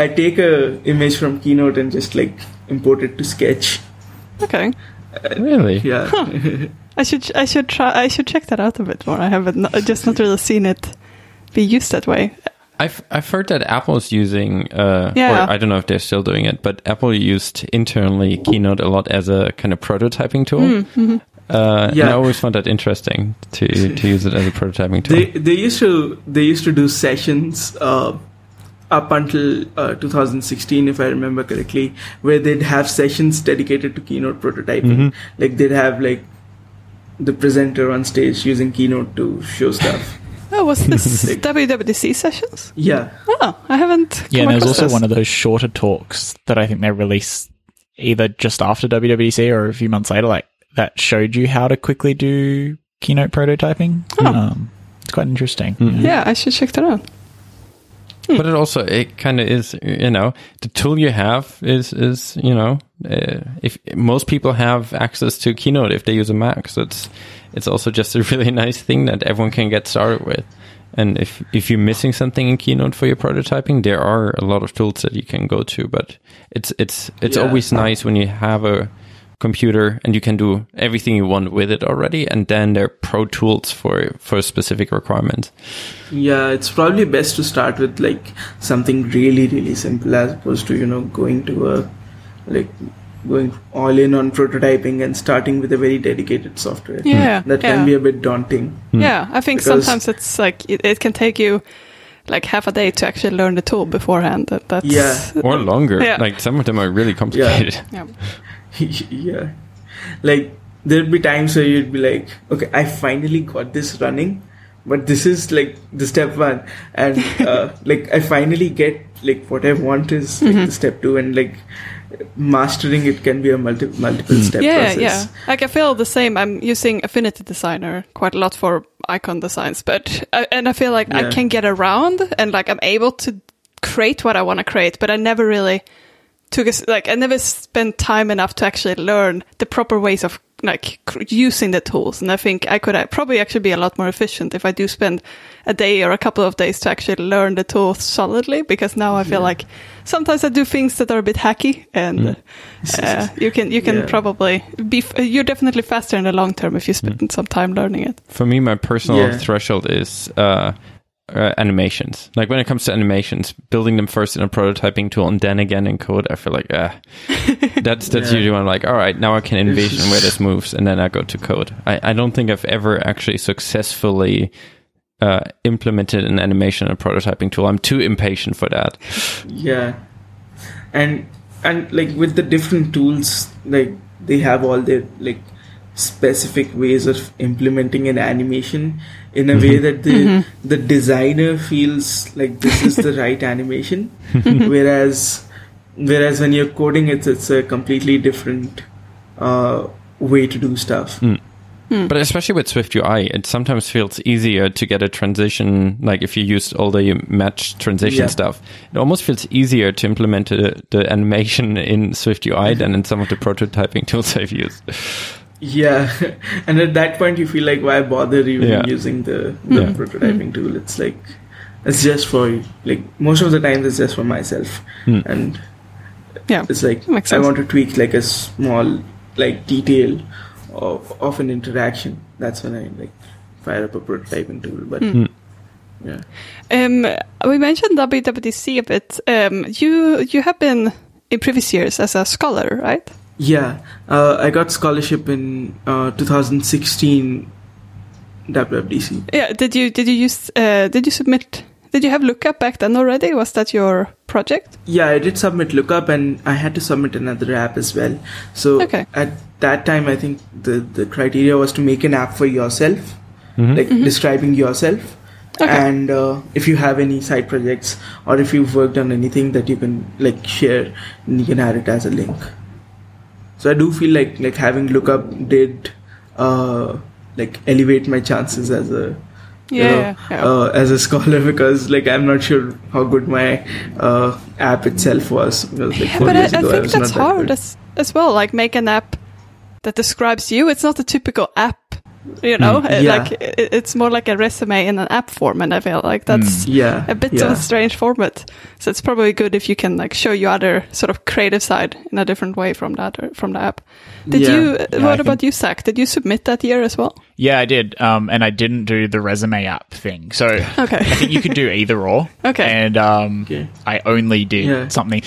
I take a image from Keynote and just like import it to Sketch. Okay. Really? Yeah. Huh. I should try. I should check that out a bit more. I haven't just not really seen it be used that way. I've heard that Apple's using. Or I don't know if they're still doing it, but Apple used internally Keynote a lot as a kind of prototyping tool. Mm-hmm. And I always found that interesting to use it as a prototyping tool. They used to do sessions up until 2016, if I remember correctly, where they'd have sessions dedicated to Keynote prototyping. Mm-hmm. Like they'd have like the presenter on stage using Keynote to show stuff. Oh, was this WWDC sessions? Yeah. Oh, I haven't. Yeah, and it was also one of those shorter talks that I think they released either just after WWDC or a few months later. Like. That showed you how to quickly do Keynote prototyping. Oh. It's quite interesting. Mm-hmm. Yeah, I should check that out. But it kind of is, you know, the tool you have is you know, if most people have access to Keynote if they use a Mac, so it's also just a really nice thing that everyone can get started with. And if you're missing something in Keynote for your prototyping, there are a lot of tools that you can go to. But it's always nice when you have a computer and you can do everything you want with it already, and then there are pro tools for specific requirements. Yeah, it's probably best to start with like something really really simple as opposed to, you know, going all in on prototyping and starting with a very dedicated software. Yeah, that can be a bit daunting. Yeah, I think sometimes it's like it can take you like half a day to actually learn the tool beforehand. That's or longer. Yeah. Like some of them are really complicated. Yeah. Yeah, like there'd be times where you'd be like, okay, I finally got this running, but this is like the step one, and like I finally get like what I want is like, the step two, and like mastering it can be a multiple step process. Yeah, like I feel the same. I'm using Affinity Designer quite a lot for icon designs, but and I feel like I can get around and like I'm able to create what I want to create, but I never really. I never spent time enough to actually learn the proper ways of like using the tools, and I think I could probably actually be a lot more efficient if I do spend a day or a couple of days to actually learn the tools solidly. Because now I feel like sometimes I do things that are a bit hacky, and you can probably be. You're definitely faster in the long term if you spend some time learning it. For me, my personal threshold is. Animations. Like when it comes to animations, building them first in a prototyping tool and then again in code, I feel like that's usually when I'm like, all right, now I can envision where this moves, and then I go to code. I don't think I've ever actually successfully implemented an animation in a prototyping tool. I'm too impatient for that. Yeah, and like with the different tools, like they have all their like specific ways of implementing an animation in a way that the designer feels like this is the right animation, whereas when you're coding it's a completely different way to do stuff. But especially with SwiftUI, it sometimes feels easier to get a transition. Like if you used all the match transition stuff, it almost feels easier to implement the animation in SwiftUI than in some of the prototyping tools I've used. Yeah, and at that point you feel like, why bother even using the prototyping tool? It's like, it's just for, like, most of the time it's just for myself. And it's like, I want to tweak like a small like detail of an interaction, that's when I like fire up a prototyping tool. But yeah, we mentioned WWDC a bit. You have been in previous years as a scholar, right? Yeah, I got scholarship in 2016 WWDC. Yeah, did you submit? Did you have Lookup back then already? Was that your project? Yeah, I did submit Lookup, and I had to submit another app as well. So at that time, I think the criteria was to make an app for yourself, like describing yourself. And if you have any side projects or if you've worked on anything that you can like share, and you can add it as a link. So I do feel like having Lookup did like elevate my chances as a as a scholar, because like I'm not sure how good my app itself was. Because, like, but I think that's hard as well. Like make an app that describes you. It's not a typical app, you know. Like it's more like a resume in an app form, and I feel like that's a bit of a strange format. So it's probably good if you can like show your other sort of creative side in a different way from that from the app. Did you? What about you, Zach? Did you submit that year as well? Yeah, I did, and I didn't do the resume app thing. So I think you could do either or. And I only did something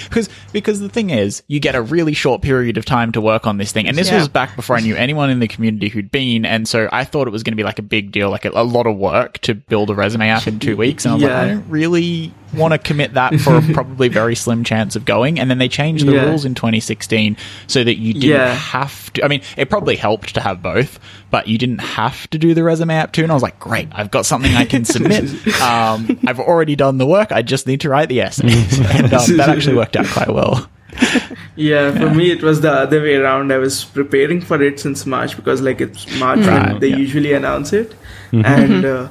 because the thing is, you get a really short period of time to work on this thing, and this was back before I knew anyone in the community who'd been, and so I thought it was going to be like a big deal, like a lot of work to build a resume app in 2 weeks, and I was like, I don't really want to commit that for a probably very slim chance of going. And then they changed the rules in 2016 so that you didn't have to. I mean, it probably helped to have both, but you didn't have to do the resume app too. And I was like, great, I've got something I can submit. I've already done the work. I just need to write the essays. And that actually worked out quite well. For me, it was the other way around. I was preparing for it since March because like it's March and they usually announce it. And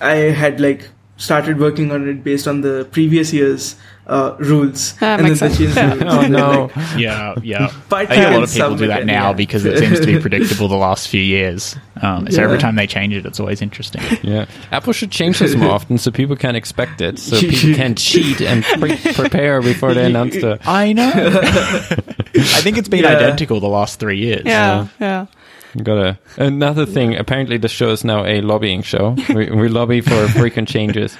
I had like started working on it based on the previous year's rules. And then they changed the rules. I think a lot of people do that now because it seems to be predictable the last few years. So every time they change it, it's always interesting. Yeah, Apple should change this more often so people can expect it, so people can cheat and prepare before they announce it. I know. I think it's been identical the last 3 years. Another thing, apparently the show is now a lobbying show. We lobby for frequent changes.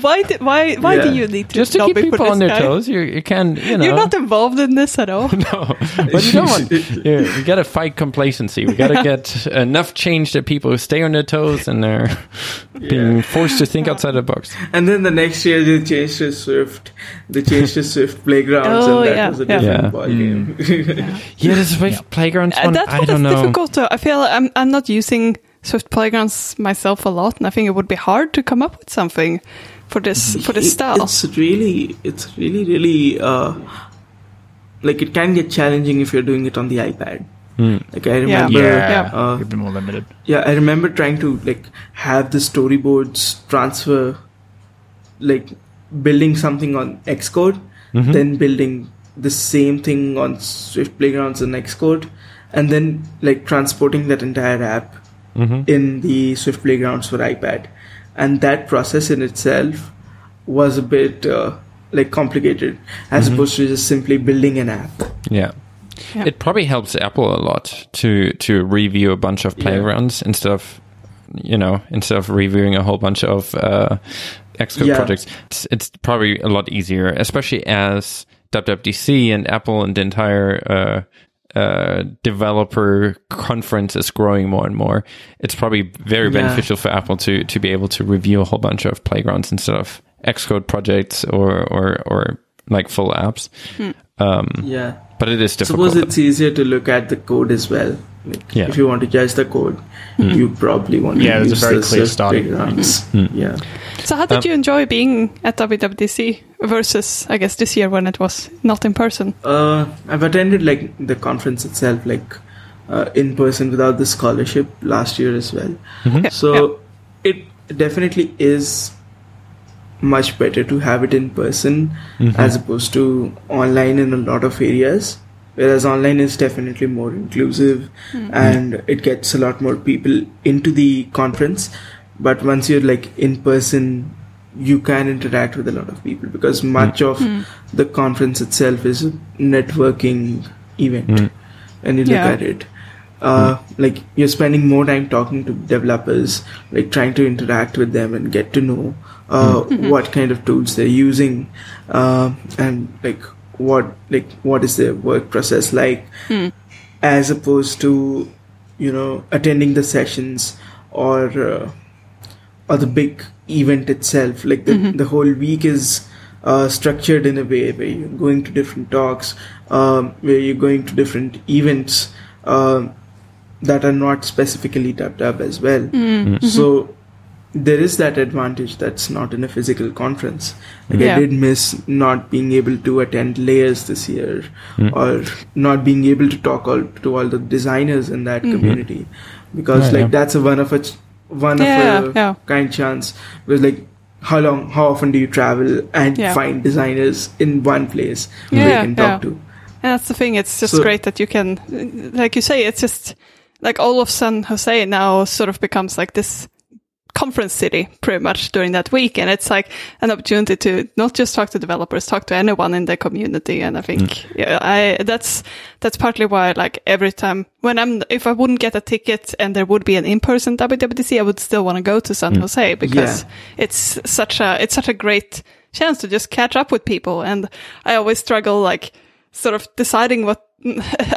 Why do you need to just to lobby, keep people on their toes? You can, you know, you're not involved in this at all. No, but you don't want, we gotta fight complacency. We gotta get enough change that people stay on their toes and they're being forced to think outside the box. And then the next year they changed to Swift. They changed to Swift Playgrounds, and that was a different ballgame. The Swift Playgrounds one, I don't know. Difficult to, I feel I'm not using Swift Playgrounds myself a lot, and I think it would be hard to come up with something for this style. It's really like it can get challenging if you're doing it on the iPad. Like I remember, it'd be more limited. Yeah, I remember trying to like have the storyboards transfer, like building something on Xcode, then building the same thing on Swift Playgrounds and Xcode. And then, like, transporting that entire app in the Swift Playgrounds for iPad. And that process in itself was a bit, like, complicated as opposed to just simply building an app. Yeah. It probably helps Apple a lot to review a bunch of playgrounds instead of reviewing a whole bunch of Xcode projects. It's probably a lot easier, especially as WWDC and Apple and the entire... developer conference is growing more and more. It's probably very beneficial for Apple to be able to review a whole bunch of playgrounds instead of Xcode projects or like full apps. But it is difficult. Suppose it's easier to look at the code as well. Like, if you want to judge the code, you probably want to use it's a very clear starting point. So how did you enjoy being at WWDC versus, I guess, this year when it was not in person? I've attended like the conference itself, like in person without the scholarship last year as well. So it definitely is much better to have it in person as opposed to online in a lot of areas. Whereas online is definitely more inclusive and it gets a lot more people into the conference. But once you're like in person, you can interact with a lot of people because much of the conference itself is a networking event. when you look at it. Like, you're spending more time talking to developers, like trying to interact with them and get to know what kind of tools they're using, and what is their work process like, as opposed to, you know, attending the sessions or the big event itself. Like the whole week is structured in a way where you're going to different talks, where you're going to different events that are not specifically tapped up as well. So there is that advantage that's not in a physical conference. Like I did miss not being able to attend Layers this year, or not being able to talk to all the designers in that community, because that's a one of a kind chance. Because how often do you travel and find designers in one place where you can talk to? And that's the thing. It's just great that you can, like you say, it's just like all of San Jose now sort of becomes like this conference city pretty much during that week. And it's like an opportunity to not just talk to developers, talk to anyone in the community. And I think that's partly why, like, every time if I wouldn't get a ticket and there would be an in-person WWDC, I would still want to go to San Jose, because it's such a great chance to just catch up with people. And I always struggle, like, sort of deciding what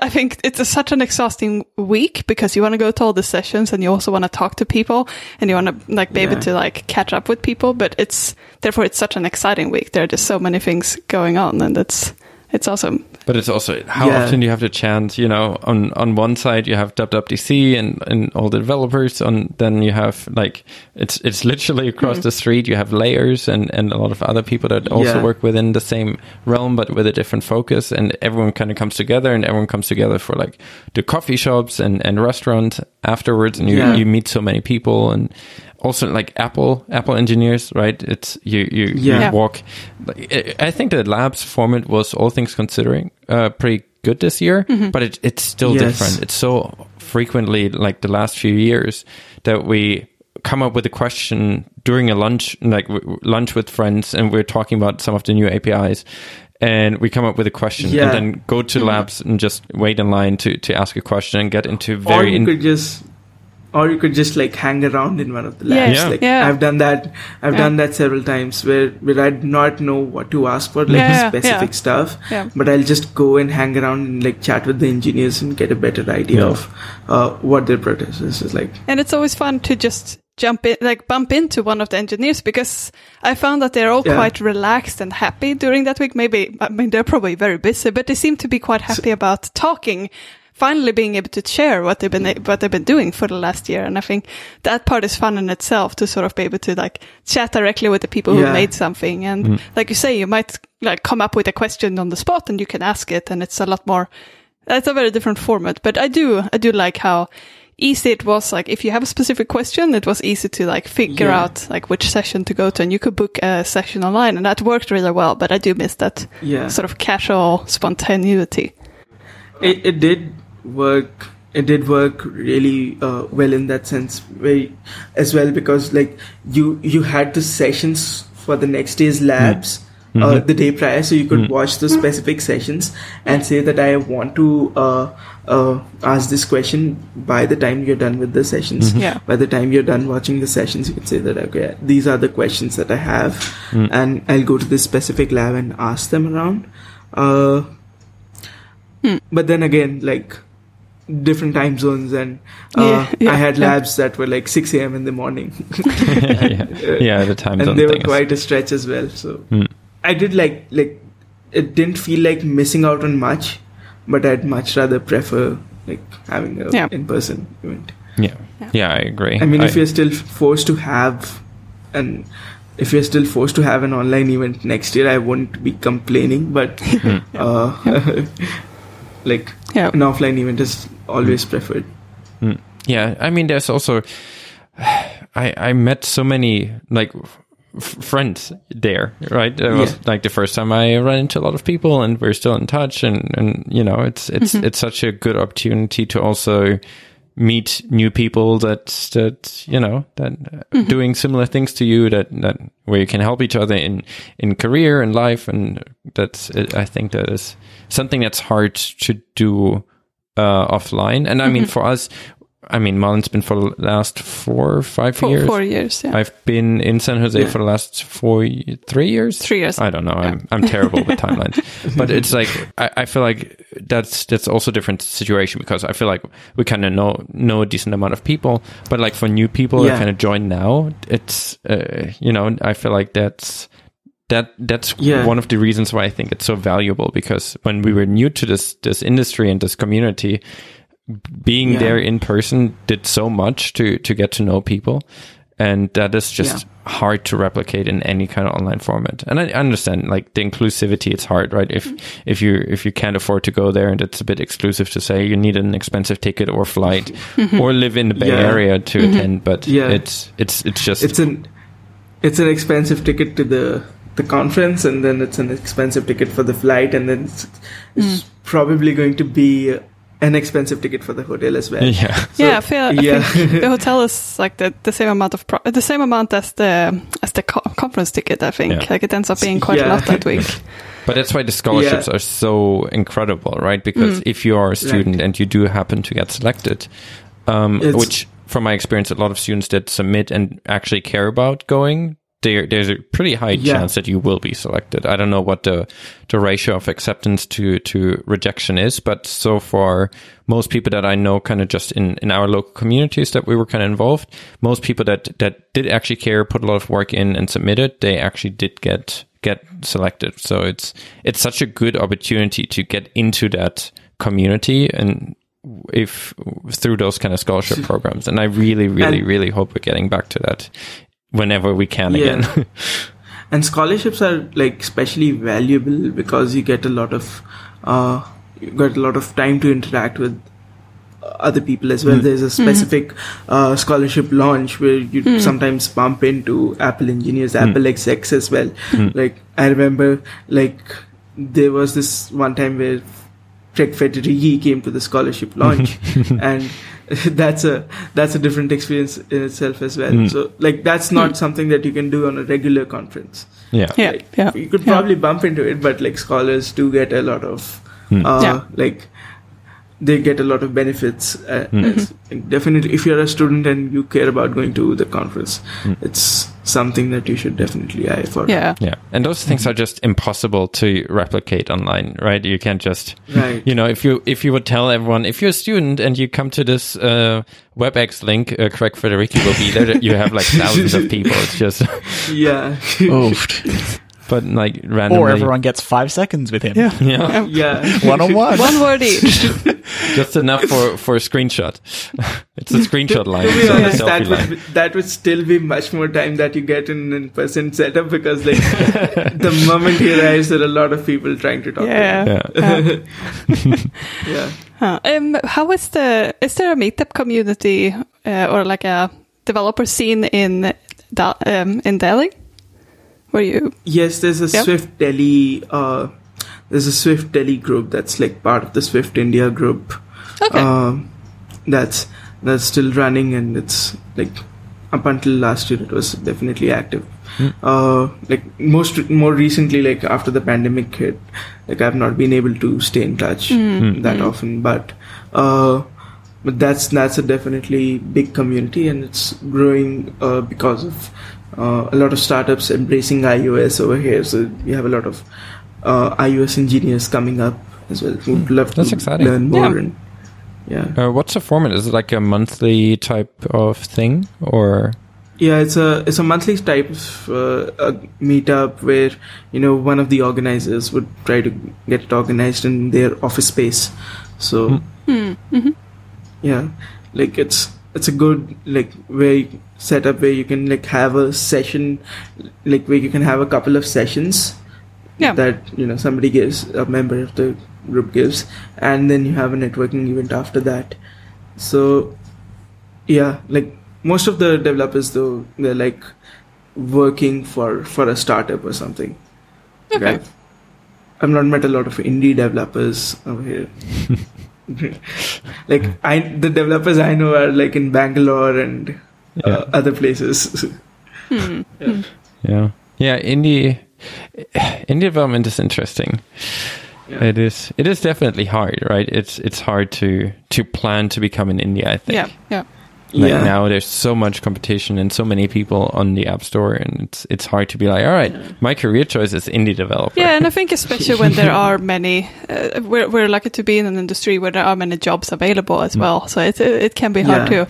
I think it's such an exhausting week, because you want to go to all the sessions and you also want to talk to people and you want to be able to catch up with people, but it's such an exciting week. There are just so many things going on, and it's awesome. But it's also how often you have to chant, you know, on one side you have WWDC and all the developers, and then you have it's literally across the street you have Layers and a lot of other people that also work within the same realm but with a different focus, and everyone kind of comes together for the coffee shops and restaurant afterwards, and you meet so many people. And also, Apple engineers, right? It's you walk. I think the labs format was, all things considering, pretty good this year, but it's still different. It's so frequently, the last few years, that we come up with a question during a lunch with friends, and we're talking about some of the new APIs. And we come up with a question and then go to labs and just wait in line to ask a question and get into very... Or you could just hang around in one of the labs. Yeah. I've done that. I've done that several times where I do not know what to ask for, specific stuff. Yeah. But I'll just go and hang around and chat with the engineers and get a better idea of what their process is like. And it's always fun to just bump into one of the engineers, because I found that they're all quite relaxed and happy during that week. Maybe, I mean, they're probably very busy, but they seem to be quite happy about talking. Finally being able to share what they've been doing for the last year. And I think that part is fun in itself, to sort of be able to chat directly with the people who made something. And like you say, you might come up with a question on the spot and you can ask it, and it's a lot more, it's a very different format. But I do like how easy it was. Like, if you have a specific question, it was easy to figure out which session to go to, and you could book a session online, and that worked really well. But I do miss that sort of casual spontaneity. It did work really well in that sense as well, because you had the sessions for the next day's labs the day prior, so you could watch the specific sessions and say that I want to ask this question. By the time you're done with the sessions, by the time you're done watching the sessions, you can say that, okay, these are the questions that I have, and I'll go to this specific lab and ask them around. But then again, different time zones, and I had labs that were 6 a.m. in the morning. The time zone, and they were quite a stretch as well. So I did it didn't feel like missing out on much, but I'd much rather prefer having a in-person event. Yeah, I agree. I mean, if you're still forced to have an online event next year, I wouldn't be complaining. But an offline event is always preferred. Yeah, I mean, there's also I met so many friends there, right? It was the first time I ran into a lot of people, and we're still in touch, and you know, it's it's such a good opportunity to also meet new people that you know that doing similar things to you, that where you can help each other in career and life. And that's I think that is something that's hard to do offline. And I mean, for us, I mean, Marlon's been for the last four or five years. 4 years, yeah. I've been in San Jose for the last three years? 3 years. I don't know. Yeah. I'm terrible with timelines. But it's like, I feel like that's also a different situation, because I feel like we kind of know a decent amount of people. But like for new people who kind of join now, it's, you know, I feel like that's one of the reasons why I think it's so valuable. Because when we were new to this industry and this community, being there in person did so much to get to know people, and that is just hard to replicate in any kind of online format. And I understand, like, the inclusivity, it's hard, right? If you can't afford to go there, and it's a bit exclusive to say you need an expensive ticket or flight or live in the Bay Area to attend, but it's an expensive ticket to the conference, and then it's an expensive ticket for the flight, and then it's probably going to be an expensive ticket for the hotel as well. Yeah, so, yeah. I think the hotel is like the same amount of as the conference ticket. I think like it ends up being quite a lot that week. But that's why the scholarships are so incredible, right? Because if you are a student and you do happen to get selected, which from my experience, a lot of students that submit and actually care about going, there's a pretty high chance that you will be selected. I don't know what the ratio of acceptance to rejection is, but so far, most people that I know, kind of just in our local communities that we were kind of involved, most people that did actually care, put a lot of work in and submitted, they actually did get selected. So it's such a good opportunity to get into that community, and if through those kind of scholarship programs. And I really hope we're getting back to that whenever we can again. And scholarships are like especially valuable because you get a lot of time to interact with other people as well. There's a specific scholarship launch where you sometimes bump into Apple engineers, Apple execs as well. Like I remember, like there was this one time where Trek Federighi came to the scholarship launch, and that's a different experience in itself as well. So like that's not something that you can do on a regular conference. You could probably bump into it, but like scholars do get a lot of like they get a lot of benefits. Definitely, if you're a student and you care about going to the conference, it's something that you should definitely eye for. Yeah. And those things are just impossible to replicate online, right? You can't just, you know, if you would tell everyone, if you're a student and you come to this WebEx link, Craig Federici will be there. You have like thousands of people. It's just But like randomly, or everyone gets 5 seconds with him. Yeah. One on one. One word each. Just enough for a screenshot. It's a screenshot line. That would still be much more time that you get in an in-person setup, because like the moment he arrives, there are a lot of people trying to talk to him. How is there a meetup community or like a developer scene in Delhi? Were you? Yes, there's a Swift Delhi. There's a Swift Delhi group that's like part of the Swift India group. Okay. That's still running, and it's like up until last year it was definitely active. Like more recently, like after the pandemic hit, like I've not been able to stay in touch that often, but that's a definitely big community, and it's growing because of a lot of startups embracing iOS over here. So we have a lot of iOS engineers coming up as well who'd love to learn more. What's the format? Is it like a monthly type of thing, or? Yeah, it's a monthly type of meetup where, you know, one of the organizers would try to get it organized in their office space. So like it's a good like way setup where you can like have a session, like where you can have a couple of sessions that, you know, somebody gives, a member of the group gives, and then you have a networking event after that. So yeah, like most of the developers though, they're like working for a startup or something. Okay. Right? I've not met a lot of indie developers over here. Like the developers I know are like in Bangalore and other places. Indie development is interesting. Yeah. It is definitely hard, right? It's hard to plan to become in India, I think. Yeah. Like now there's so much competition and so many people on the App Store, and it's hard to be like, all right, my career choice is indie developer. Yeah, and I think especially when there are many, we're lucky to be in an industry where there are many jobs available as well. So it can be hard to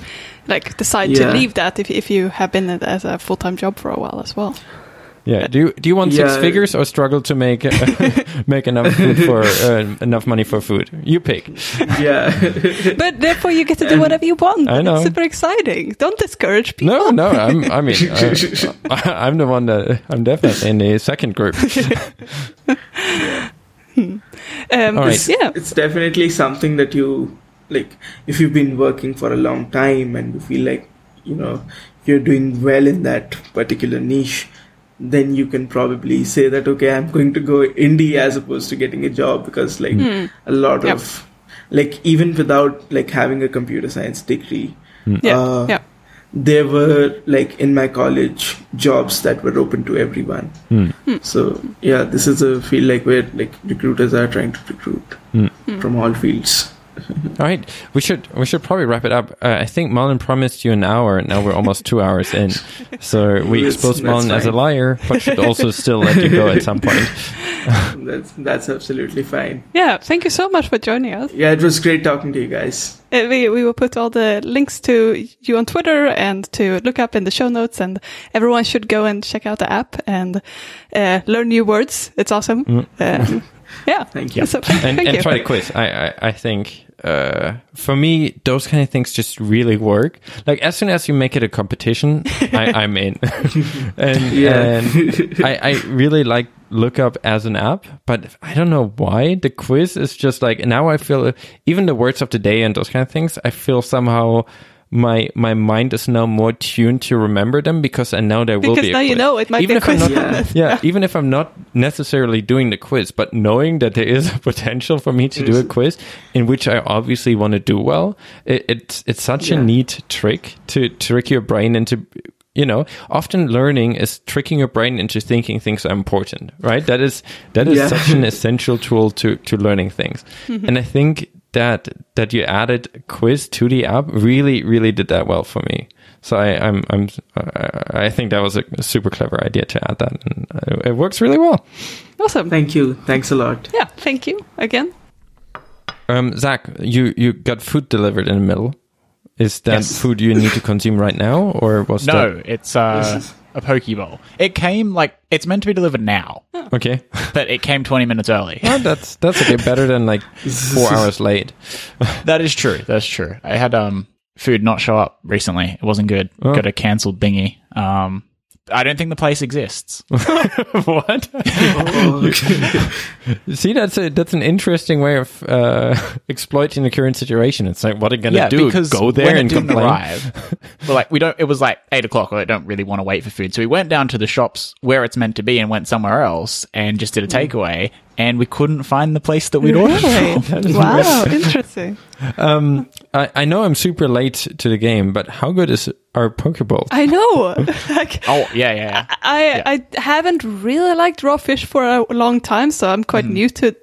like decide to leave that if you have been as a full-time job for a while as well. Yeah. Do you want 6 figures or struggle to make make enough food for enough money for food? You pick. Yeah. But therefore, you get to do whatever you want. I know. It's super exciting. Don't discourage people. No. I'm the one that I'm definitely in the second group. All right. It's definitely something that you like. If you've been working for a long time and you feel like you're doing well in that particular niche, then you can probably say that, okay, I'm going to go indie as opposed to getting a job, because like a lot of like, even without like having a computer science degree, there were like in my college jobs that were open to everyone. So this is a field like where like recruiters are trying to recruit from all fields. All right, we should probably wrap it up. I think Malin promised you an hour, and now we're almost 2 hours in. So we exposed Malin as a liar, but should also still let you go at some point. That's absolutely fine. Yeah, thank you so much for joining us. Yeah, it was great talking to you guys. We will put all the links to you on Twitter and to Lookup in the show notes, and everyone should go and check out the app and learn new words. It's awesome. Yeah, thank you. So, thank you. Try the quiz. I think for me, those kind of things just really work. Like, as soon as you make it a competition, I'm in. And I really like Lookup as an app, but I don't know why. The quiz is just like, now I feel, even the words of the day and those kind of things, I feel somehow my mind is now more tuned to remember them, because I know there will be a quiz. Because now you know it might be a quiz. Even if I'm not necessarily doing the quiz, but knowing that there is a potential for me to do a quiz in which I obviously want to do well, it's such a neat trick to trick your brain into... often learning is tricking your brain into thinking things are important, right? That is such an essential tool to learning things. And I think that you added quiz to the app really, really did that well for me. So I think that was a super clever idea to add that, and it works really well. Awesome. Thank you. Thanks a lot. Yeah. Thank you again. Zach, you got food delivered in the middle. Is that food you need to consume right now, or was that? No, it's a poke bowl. It came it's meant to be delivered now. Okay, but it came 20 minutes early. Well, that's okay. Better than 4 hours late. That is true. That's true. I had food not show up recently. It wasn't good. Oh. Got a cancelled thingy. I don't think the place exists. What? See, that's an interesting way of exploiting the current situation. It's like, what are you going to do? Go there and complain? Arrive, it was 8 o'clock. I don't really want to wait for food, so we went down to the shops where it's meant to be and went somewhere else and just did a takeaway. And we couldn't find the place that we'd ordered from. Wow, interesting. I know I'm super late to the game, but how good is our Pokeball? I know. I haven't really liked raw fish for a long time, so I'm quite new to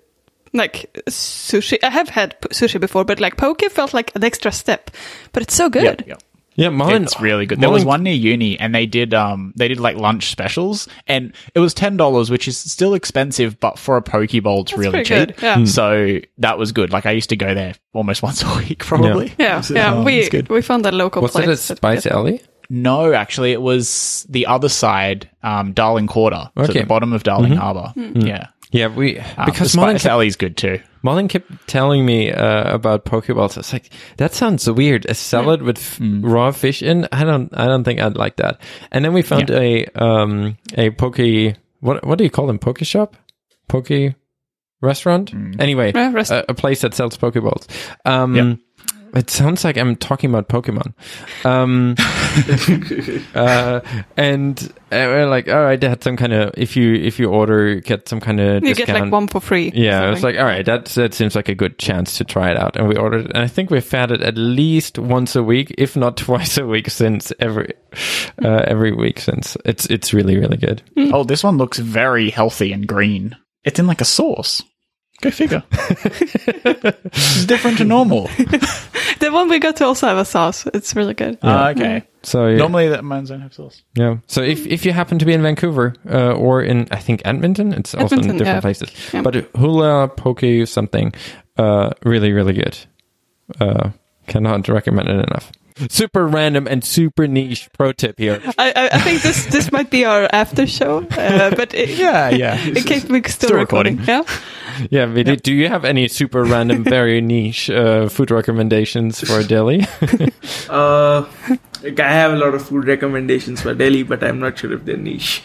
sushi. I have had sushi before, but poke felt like an extra step. But it's so good. Yeah. Yeah, mine. It's really good. There was one near uni, and they did lunch specials, and it was $10, which is still expensive, but for a poke bowl, it's really cheap. Good, yeah. So that was good. I used to go there almost once a week, probably. Yeah, we found that local place. Was it at Spice Alley? No, actually, it was the other side, Darling Quarter, so the bottom of Darling Harbour. Mm-hmm. Yeah. Yeah, because Spice Alley's good too. Malin kept telling me about pokeballs. I was like, that sounds weird. A salad with raw fish in? I don't think I'd like that. And then we found a poke. What do you call them? Poke shop? Poke restaurant? Anyway, a place that sells pokeballs. It sounds like I'm talking about Pokemon. And we're like, all right, they had some kind of, if you order, you get some kind of discount. You get one for free. Yeah, it's like, all right, that seems like a good chance to try it out. And we ordered it. And I think we've had it at least once a week, if not twice a week since, every week since. It's really, really good. Oh, this one looks very healthy and green. It's in a sauce. Go figure. It's different to normal. The one we got to also have a sauce. It's really good. Yeah. Okay. So yeah. Normally that mines don't have sauce. Yeah. So if you happen to be in Vancouver or in, I think, Edmonton, it's also in different places. Yeah. But Hula Poke something, really, really good. Cannot recommend it enough. Super random and super niche pro tip here. I think this might be our after show, but yeah. In case we're still recording. Yeah, Vidit, do you have any super random, very niche food recommendations for Delhi? I have a lot of food recommendations for Delhi, but I'm not sure if they're niche.